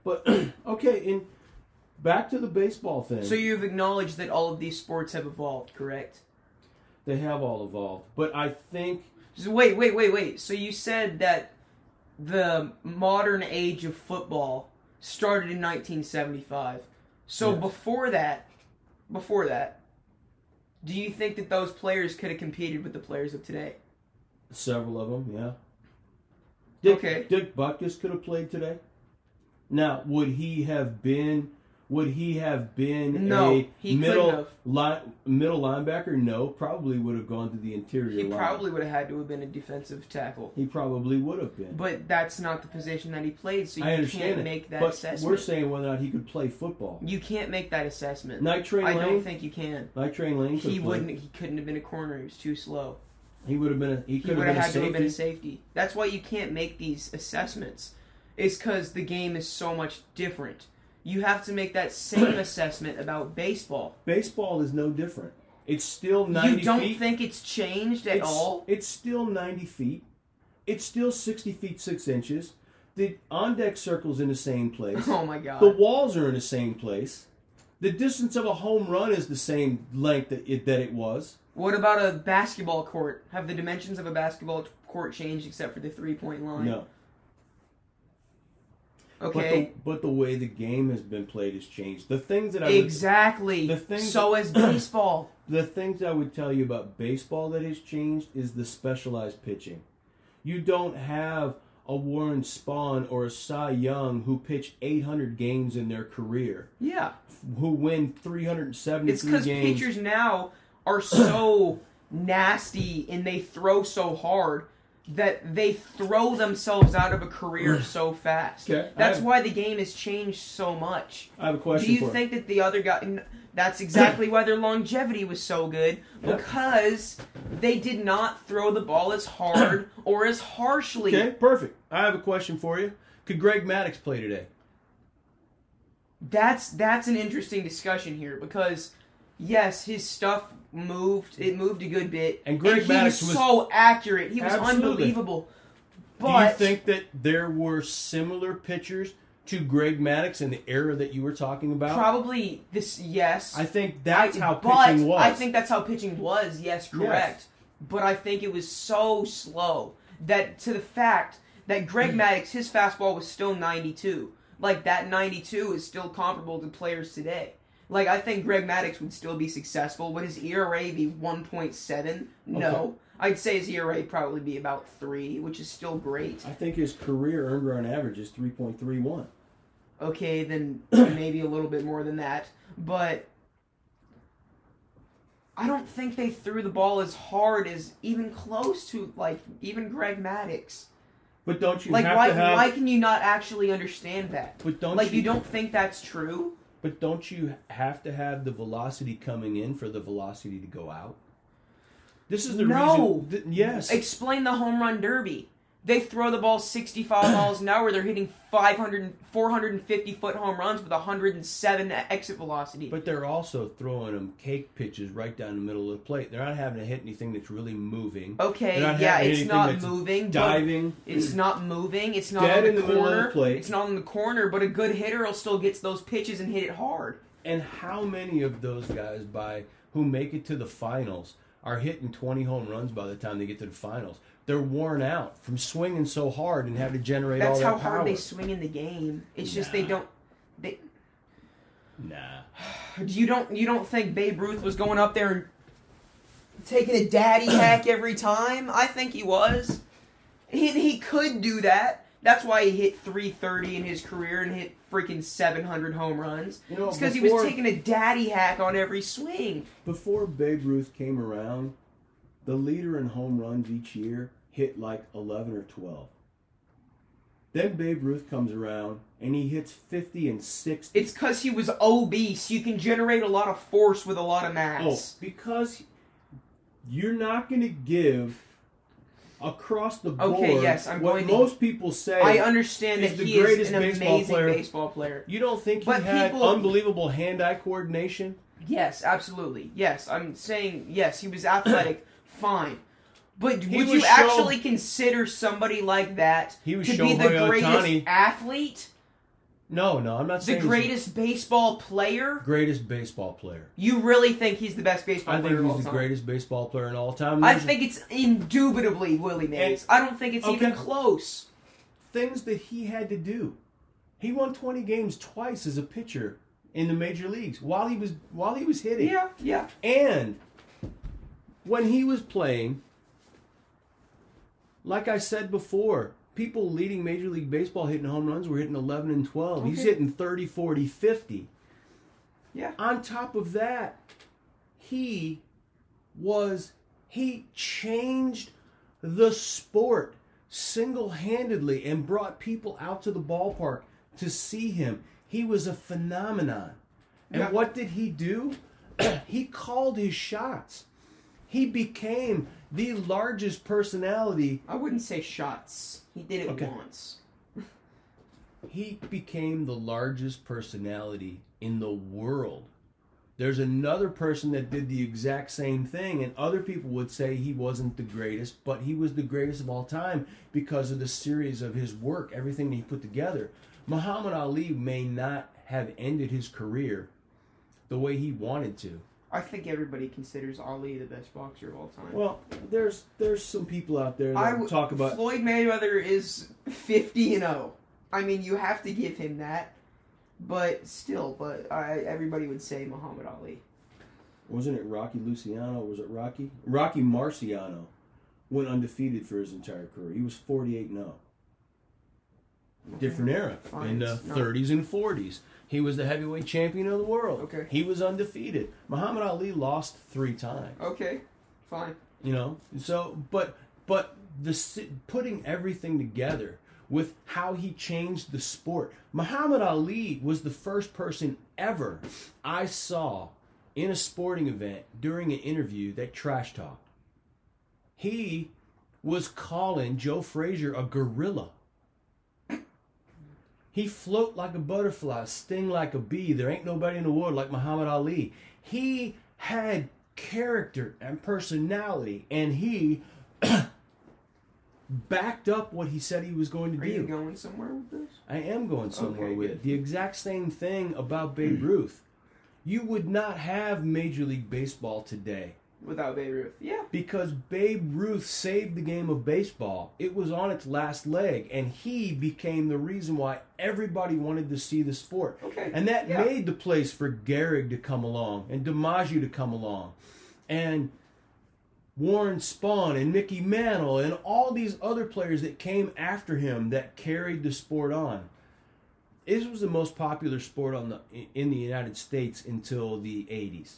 But, okay, and back to the baseball thing. So you've acknowledged that all of these sports have evolved, correct? They have all evolved. But I think... Wait. So you said that the modern age of football started in 1975. So yes. Before that, do you think that those players could have competed with the players of today? Several of them, yeah. Dick Butkus could have played today. Now, would he have been a middle linebacker? No, probably would have gone to the interior line. He probably would have had to have been a defensive tackle. He probably would have been. But that's not the position that he played, so you can't make that assessment. We're saying whether or not he could play football. You can't make that assessment. I don't think you can. Night Train Lane could have played. He couldn't have been a corner. He was too slow. He would have been a safety. That's why you can't make these assessments. It's because the game is so much different. You have to make that same assessment about baseball. Baseball is no different. It's still 90 feet. You don't think it's changed at all? It's still 90 feet. It's still 60 feet 6 inches. The on-deck circle's in the same place. Oh, my God. The walls are in the same place. The distance of a home run is the same length that it was. What about a basketball court? Have the dimensions of a basketball court changed except for the three-point line? No. Okay. But the way the game has been played has changed. The things that I has baseball. The things I would tell you about baseball that has changed is the specialized pitching. You don't have a Warren Spahn or a Cy Young who pitch 800 games in their career. Yeah. Who win 373 games. It's because pitchers now are so nasty and they throw so hard that they throw themselves out of a career so fast. Okay. That's why the game has changed so much. I have a question for you. Do you think that the other guy... That's exactly why their longevity was so good, because they did not throw the ball as hard or as harshly. Okay, perfect. I have a question for you. Could Greg Maddux play today? That's an interesting discussion here, because... Yes, his stuff moved. It moved a good bit. And Greg Maddux was so accurate. He was unbelievable. But do you think that there were similar pitchers to Greg Maddux in the era that you were talking about? Probably this, yes. I think that's how pitching was. I think that's how pitching was, yes, correct. Yes. But I think it was so slow that to the fact that Greg Maddux, his fastball was still 92. like that 92 is still comparable to players today. Like, I think Greg Maddux would still be successful. Would his ERA be 1.7? No. Okay. I'd say his ERA probably be about 3, which is still great. I think his career earned run average is 3.31. Okay, then maybe a little bit more than that. But I don't think they threw the ball as hard as even close to, like, even Greg Maddux. But don't you like, have why, to have... why can you not actually understand that? But don't like, you don't think that's true? But don't you have to have the velocity coming in for the velocity to go out? This is the reason... Yes. Explain the home run derby. They throw the ball 65 miles an hour. They're hitting 450-foot home runs with 107 exit velocity. But they're also throwing them cake pitches right down the middle of the plate. They're not having to hit anything that's really moving. Okay, yeah, it's not moving. Diving. It's not moving. It's not on the corner. It's not on the corner, but a good hitter will still get those pitches and hit it hard. And how many of those guys by who make it to the finals are hitting 20 home runs by the time they get to the finals? They're worn out from swinging so hard and having to generate all that power. That's how hard they swing in the game. It's just they don't. They. Nah. You don't think Babe Ruth was going up there and taking a daddy hack every time? I think he was. He could do that. That's why he hit 330 in his career and hit freaking 700 home runs. You know, it's because he was taking a daddy hack on every swing. Before Babe Ruth came around, the leader in home runs each year hit like 11 or 12. Then Babe Ruth comes around, and he hits 50 and 60. It's because he was obese. You can generate a lot of force with a lot of mass. Oh, because you're not going to give across the board most people say I understand that he is an amazing baseball player. You don't think he had unbelievable hand-eye coordination? Yes, absolutely. Yes, I'm saying yes, he was athletic. Fine. But would you actually consider somebody like that to be the greatest athlete? No, I'm not saying... The greatest baseball player? Greatest baseball player. You really think he's the best baseball player of all time? I think he's the greatest baseball player in all time. I think it's indubitably Willie Mays. I don't think it's even close. Things that he had to do. He won 20 games twice as a pitcher in the major leagues while he was hitting. Yeah. And... when he was playing, like I said before, people leading Major League Baseball hitting home runs were hitting 11 and 12. Okay. He's hitting 30, 40, 50. Yeah. On top of that, he changed the sport single-handedly and brought people out to the ballpark to see him. He was a phenomenon. And what did he do? He called his shots. He became the largest personality. I wouldn't say shots. He did it once. He became the largest personality in the world. There's another person that did the exact same thing, and other people would say he wasn't the greatest, but he was the greatest of all time because of the series of his work, everything that he put together. Muhammad Ali may not have ended his career the way he wanted to. I think everybody considers Ali the best boxer of all time. Well, there's some people out there that talk about... Floyd Mayweather is 50-0. I mean, you have to give him that. But everybody would say Muhammad Ali. Wasn't it Rocky Luciano? Was it Rocky? Rocky Marciano went undefeated for his entire career. He was 48-0. Different era. Fine. In the 30s and 40s. He was the heavyweight champion of the world. Okay. He was undefeated. Muhammad Ali lost 3 times. Okay, fine. You know, so but putting everything together with how he changed the sport. Muhammad Ali was the first person ever I saw in a sporting event during an interview that trash talked. He was calling Joe Frazier a gorilla. He float like a butterfly, sting like a bee. There ain't nobody in the world like Muhammad Ali. He had character and personality, and he backed up what he said he was going to do. Are you going somewhere with this? I am going somewhere with it. The exact same thing about Babe Ruth. You would not have Major League Baseball today Without Babe Ruth, yeah. Because Babe Ruth saved the game of baseball. It was on its last leg, and he became the reason why everybody wanted to see the sport. Okay. And that made the place for Gehrig to come along, and DiMaggio to come along, and Warren Spahn, and Mickey Mantle, and all these other players that came after him that carried the sport on. It was the most popular sport in the United States until the 80s.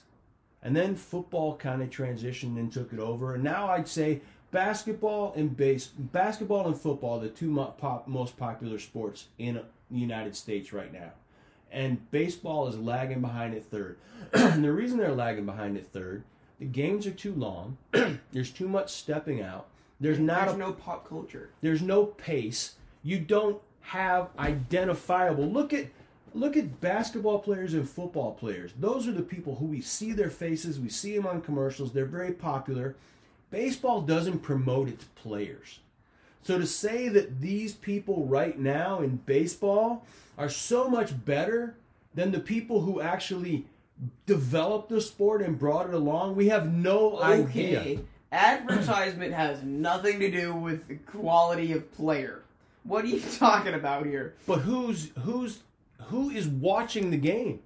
And then football kind of transitioned and took it over. And now I'd say basketball and football are the two most popular sports in the United States right now. And baseball is lagging behind at third. And the reason they're lagging behind at third, the games are too long. There's too much stepping out. There's no pop culture. There's no pace. You don't have identifiable. Look at basketball players and football players. Those are the people who we see their faces. We see them on commercials. They're very popular. Baseball doesn't promote its players. So to say that these people right now in baseball are so much better than the people who actually developed the sport and brought it along, we have no idea. Advertisement has nothing to do with the quality of player. What are you talking about here? But who is watching the game?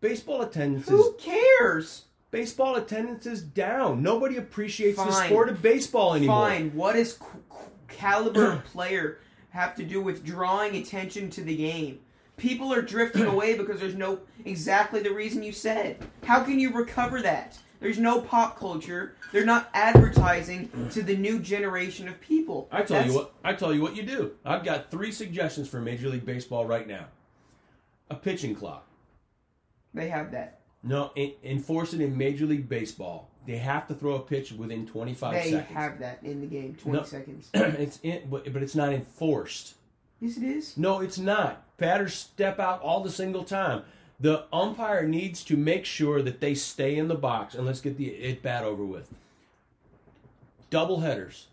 Baseball attendance is... Who cares? Baseball attendance is down. Nobody appreciates the sport of baseball anymore. Fine. What does caliber player have to do with drawing attention to the game? People are drifting away because there's no... Exactly the reason you said. How can you recover that? There's no pop culture. They're not advertising to the new generation of people. I tell you what you do. I've got 3 suggestions for Major League Baseball right now. A pitching clock. They have that. No, enforce it in Major League Baseball. They have to throw a pitch within 25 seconds. They have that in the game, 20 seconds. But it's not enforced. Yes, it is. No, it's not. Batters step out all the single time. The umpire needs to make sure that they stay in the box, and let's get the at-bat over with. Double headers.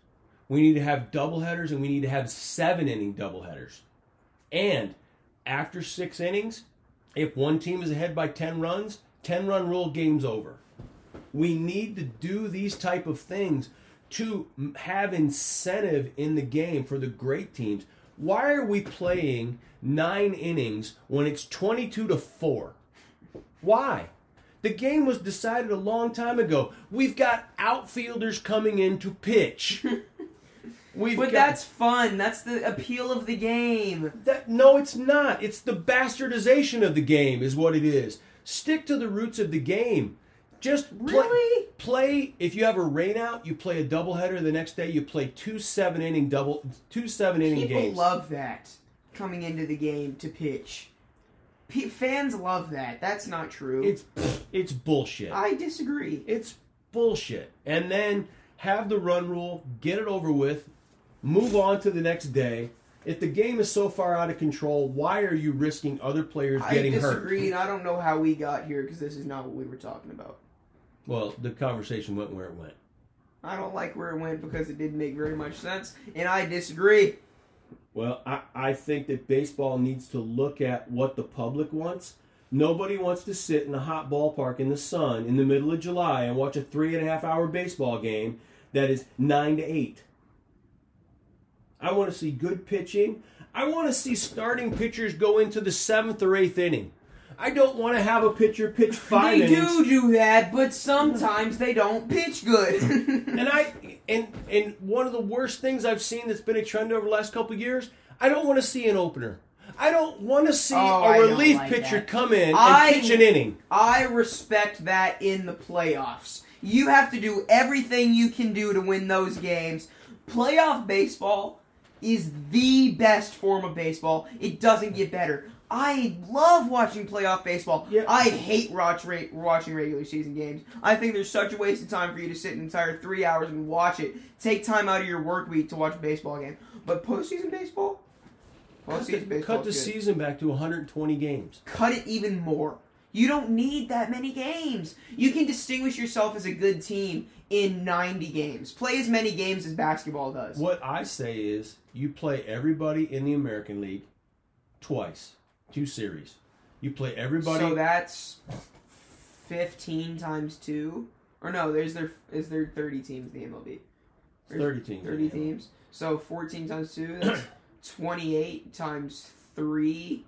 We need to have double headers, and we need to have 7-inning double headers. And... after 6 innings, if one team is ahead by 10 runs, 10-run rule, game's over. We need to do these type of things to have incentive in the game for the great teams. Why are we playing 9 innings when it's 22-4? Why? The game was decided a long time ago. We've got outfielders coming in to pitch. That's fun. That's the appeal of the game. No, it's not. It's the bastardization of the game is what it is. Stick to the roots of the game. Just play. If you have a rainout, you play a doubleheader. The next day, you play two seven inning games. People love that coming into the game to pitch. Fans love that. That's not true. It's bullshit. I disagree. It's bullshit. And then have the run rule. Get it over with. Move on to the next day. If the game is so far out of control, why are you risking other players getting hurt? I disagree, and I don't know how we got here because this is not what we were talking about. Well, the conversation went where it went. I don't like where it went because it didn't make very much sense, and I disagree. Well, I think that baseball needs to look at what the public wants. Nobody wants to sit in a hot ballpark in the sun in the middle of July and watch a 3.5-hour baseball game that is 9-8. I want to see good pitching. I want to see starting pitchers go into the 7th or 8th inning. I don't want to have a pitcher pitch 5 innings. They do that, but sometimes they don't pitch good. And one of the worst things I've seen that's been a trend over the last couple of years, I don't want to see an opener. I don't want to see a relief pitcher come in and pitch an inning. I respect that in the playoffs. You have to do everything you can do to win those games. Playoff baseball is the best form of baseball. It doesn't get better. I love watching playoff baseball. Yep. I hate watching regular season games. I think there's such a waste of time for you to sit an entire 3 hours and watch it. Take time out of your work week to watch a baseball game. But postseason baseball? Cut the season back to 120 games. Cut it even more. You don't need that many games. You can distinguish yourself as a good team in 90 games. Play as many games as basketball does. What I say is you play everybody in the American League twice, 2 series. You play everybody. So that's 15 times 2. Or no, is there 30 teams in the MLB? There's 30 teams. 30 teams. So 14 times 2, that's 28 times 3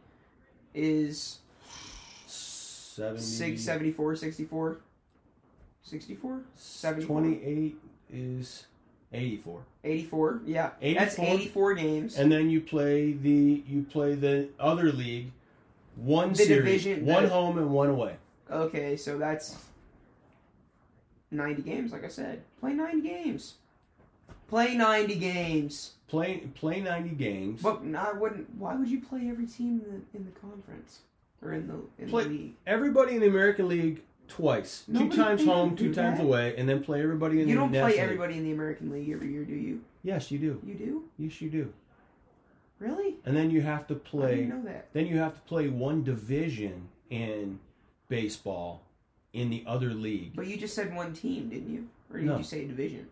is 74, 64. 64? 74. 28 is 84. 84, yeah. 84. That's 84 games. And then you play the other league, one the series, division, one home and one away. Okay, so that's 90 games, like I said. Play 90 games. But I wouldn't. Why would you play every team in the conference or in the league? Everybody in the American League twice. Nobody, two times home, two times away, and then play everybody in the National League. You don't play everybody in the American League every year, do you? Yes, you do. You do? Yes, you do. Really? And then you have to play. I didn't know that. Then you have to play one division in baseball in the other league. But you just said one team, didn't you? Or did you say division?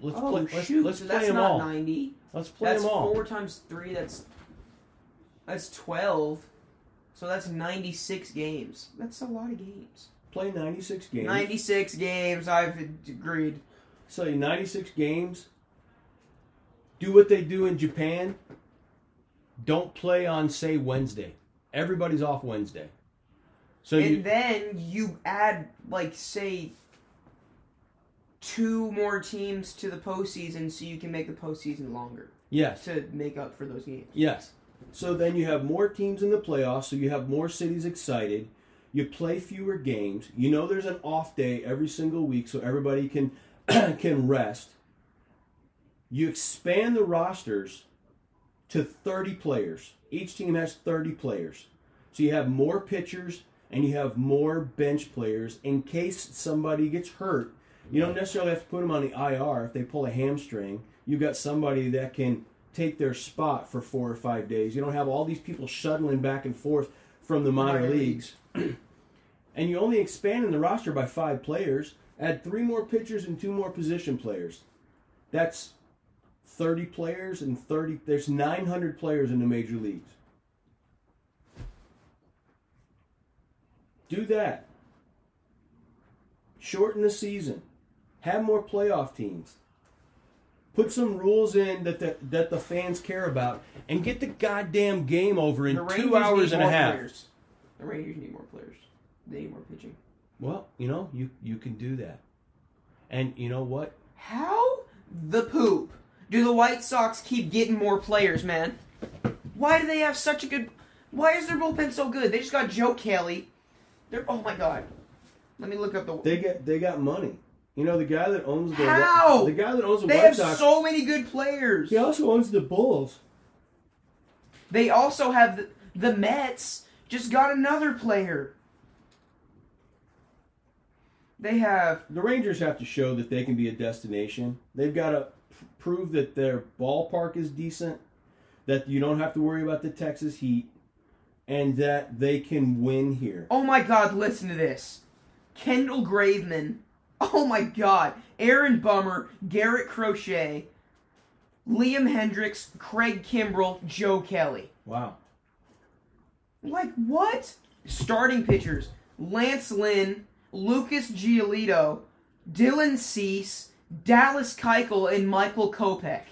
Let's play that's them not all. 90. Let's play them all. That's 4 times 3. That's 12. So that's 96 games. That's a lot of games. Play 96 games. 96 games. I've agreed. So 96 games. Do what they do in Japan. Don't play on, say, Wednesday. Everybody's off Wednesday. So then you add, like, say, 2 more teams to the postseason so you can make the postseason longer. Yes. To make up for those games. Yes. So then you have more teams in the playoffs, so you have more cities excited. You play fewer games. You know there's an off day every single week so everybody can rest. You expand the rosters to 30 players. Each team has 30 players. So you have more pitchers and you have more bench players in case somebody gets hurt. You don't necessarily have to put them on the IR if they pull a hamstring. You've got somebody that can take their spot for 4 or 5 days. You don't have all these people shuttling back and forth from the minor leagues. And you only expand in the roster by 5 players. Add 3 more pitchers and 2 more position players. That's 30 players and 30... There's 900 players in the major leagues. Do that. Shorten the season. Have more playoff teams. Put some rules in that the fans care about, and get the goddamn game over in 2 hours and a half. Players. The Rangers need more players. They need more pitching. Well, you can do that. And you know what? How the poop do the White Sox keep getting more players, man? Why do they have such a good... Why is their bullpen so good? They just got Joe Kelly. Oh my God. Let me look up the... They got money. You know, the guy that owns the... How? The guy that owns the White Sox... They have so many good players. He also owns the Bulls. They also have... The Mets just got another player. They have... The Rangers have to show that they can be a destination. They've got to prove that their ballpark is decent, that you don't have to worry about the Texas heat, and that they can win here. Oh, my God, listen to this. Kendall Graveman... Oh, my God. Aaron Bummer, Garrett Crochet, Liam Hendricks, Craig Kimbrell, Joe Kelly. Wow. Like, what? Starting pitchers. Lance Lynn, Lucas Giolito, Dylan Cease, Dallas Keuchel, and Michael Kopech.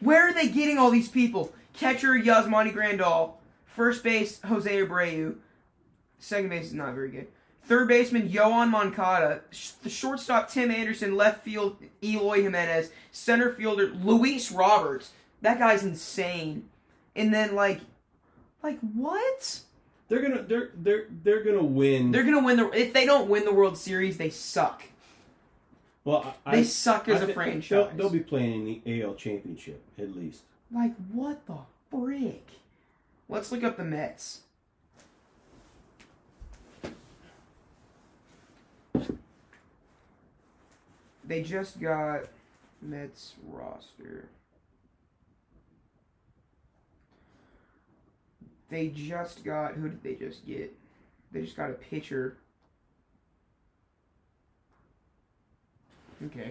Where are they getting all these people? Catcher, Yasmani Grandal. First base, Jose Abreu. Second base is not very good. Third baseman, Yohan Moncada. The shortstop, Tim Anderson. Left field, Eloy Jimenez. Center fielder, Luis Roberts. That guy's insane. And then, like what? They're gonna win. They're gonna win the... If they don't win the World Series, they suck. Well, they suck as a franchise. They'll be playing in the AL Championship at least. Like, what the frick? Let's look up the Mets. They just got Mets roster. They just got... Who did they just get? They just got a pitcher. Okay.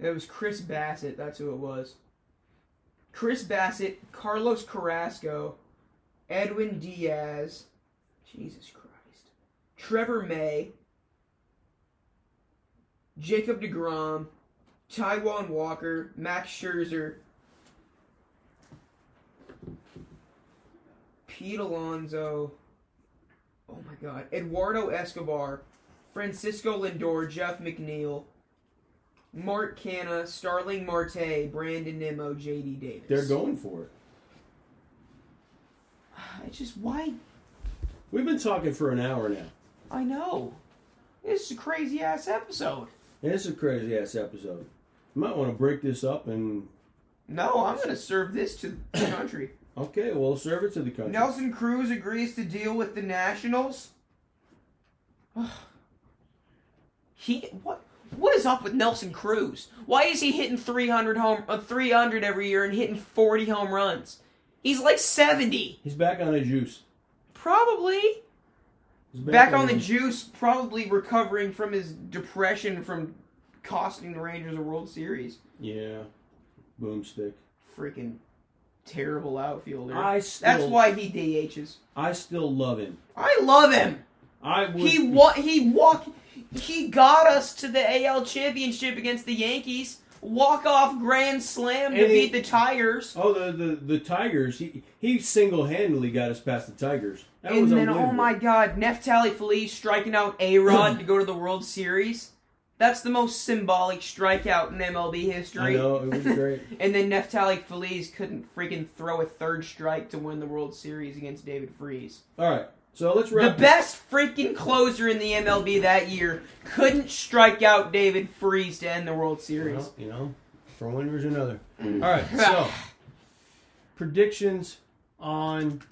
It was Chris Bassett. That's who it was. Chris Bassett, Carlos Carrasco, Edwin Diaz. Jesus Christ. Trevor May, Jacob deGrom, Taijuan Walker, Max Scherzer, Pete Alonso, oh my god, Eduardo Escobar, Francisco Lindor, Jeff McNeil, Mark Canha, Starling Marte, Brandon Nimmo, J.D. Davis. They're going for it. It's just, why? We've been talking for an hour now. I know. This is a crazy-ass episode. It is a crazy-ass episode. You might want to break this up and... No, I'm going to serve this to the country. Okay, well, serve it to the country. Nelson Cruz agrees to deal with the Nationals. What is up with Nelson Cruz? Why is he hitting 300 every year and hitting 40 home runs? He's like 70. He's back on the juice. Probably. He's back on the juice, probably recovering from his depression from costing the Rangers a World Series. Yeah. Boomstick. Freaking terrible outfielder. That's why he DHs. I still love him. I love him. He got us to the AL Championship against the Yankees. Walk-off grand slam to beat the Tigers. Oh, the Tigers. He single-handedly got us past the Tigers. That was unbelievable. Oh my god, Neftali Feliz striking out A-Rod to go to the World Series. That's the most symbolic strikeout in MLB history. I know, it was great. And then Neftali Feliz couldn't freaking throw a third strike to win the World Series against David Freese. All right. So let's wrap. The best freaking closer in the MLB that year couldn't strike out David Freese to end the World Series. Well, for one reason or another. All right, so predictions on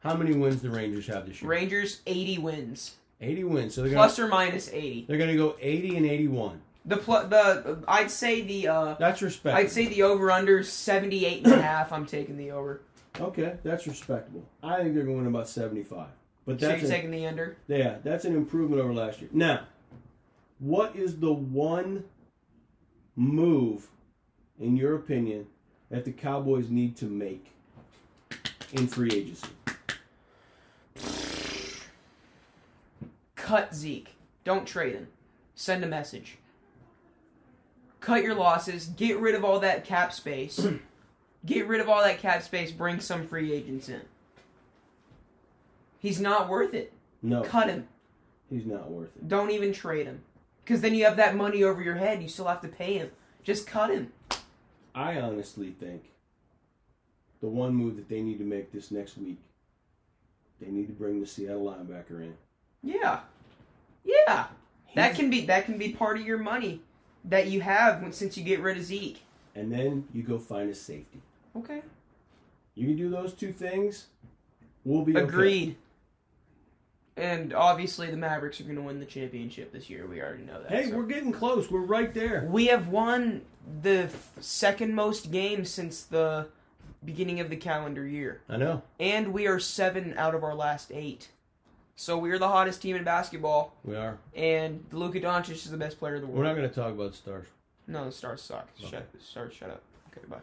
how many wins the Rangers have this year. Rangers 80 wins. 80 wins. So they're plus or minus 80. They're going to go 80 and 81. That's respectable. I'd say the over/under is 78.5. I'm taking the over. Okay, that's respectable. I think they're going to win about 75. But so you're taking the under? Yeah, that's an improvement over last year. Now, what is the one move, in your opinion, that the Cowboys need to make in free agency? Cut Zeke. Don't trade him. Send a message. Cut your losses. Get rid of all that cap space. Bring some free agents in. He's not worth it. No. Cut him. He's not worth it. Don't even trade him. Because then you have that money over your head. You still have to pay him. Just cut him. I honestly think the one move that they need to make this next week, they need to bring the Seattle linebacker in. Yeah. Yeah. That can be part of your money that you have since you get rid of Zeke. And then you go find a safety. Okay. You can do those two things. We'll be agreed. Okay. And obviously the Mavericks are going to win the championship this year. We already know that. Hey, We're getting close. We're right there. We have won the second most games since the beginning of the calendar year. I know. And we are 7 out of our last 8. So we are the hottest team in basketball. We are. And Luka Doncic is the best player in the world. We're not going to talk about the Stars. No, the Stars suck. Okay. Stars, shut up. Okay, bye.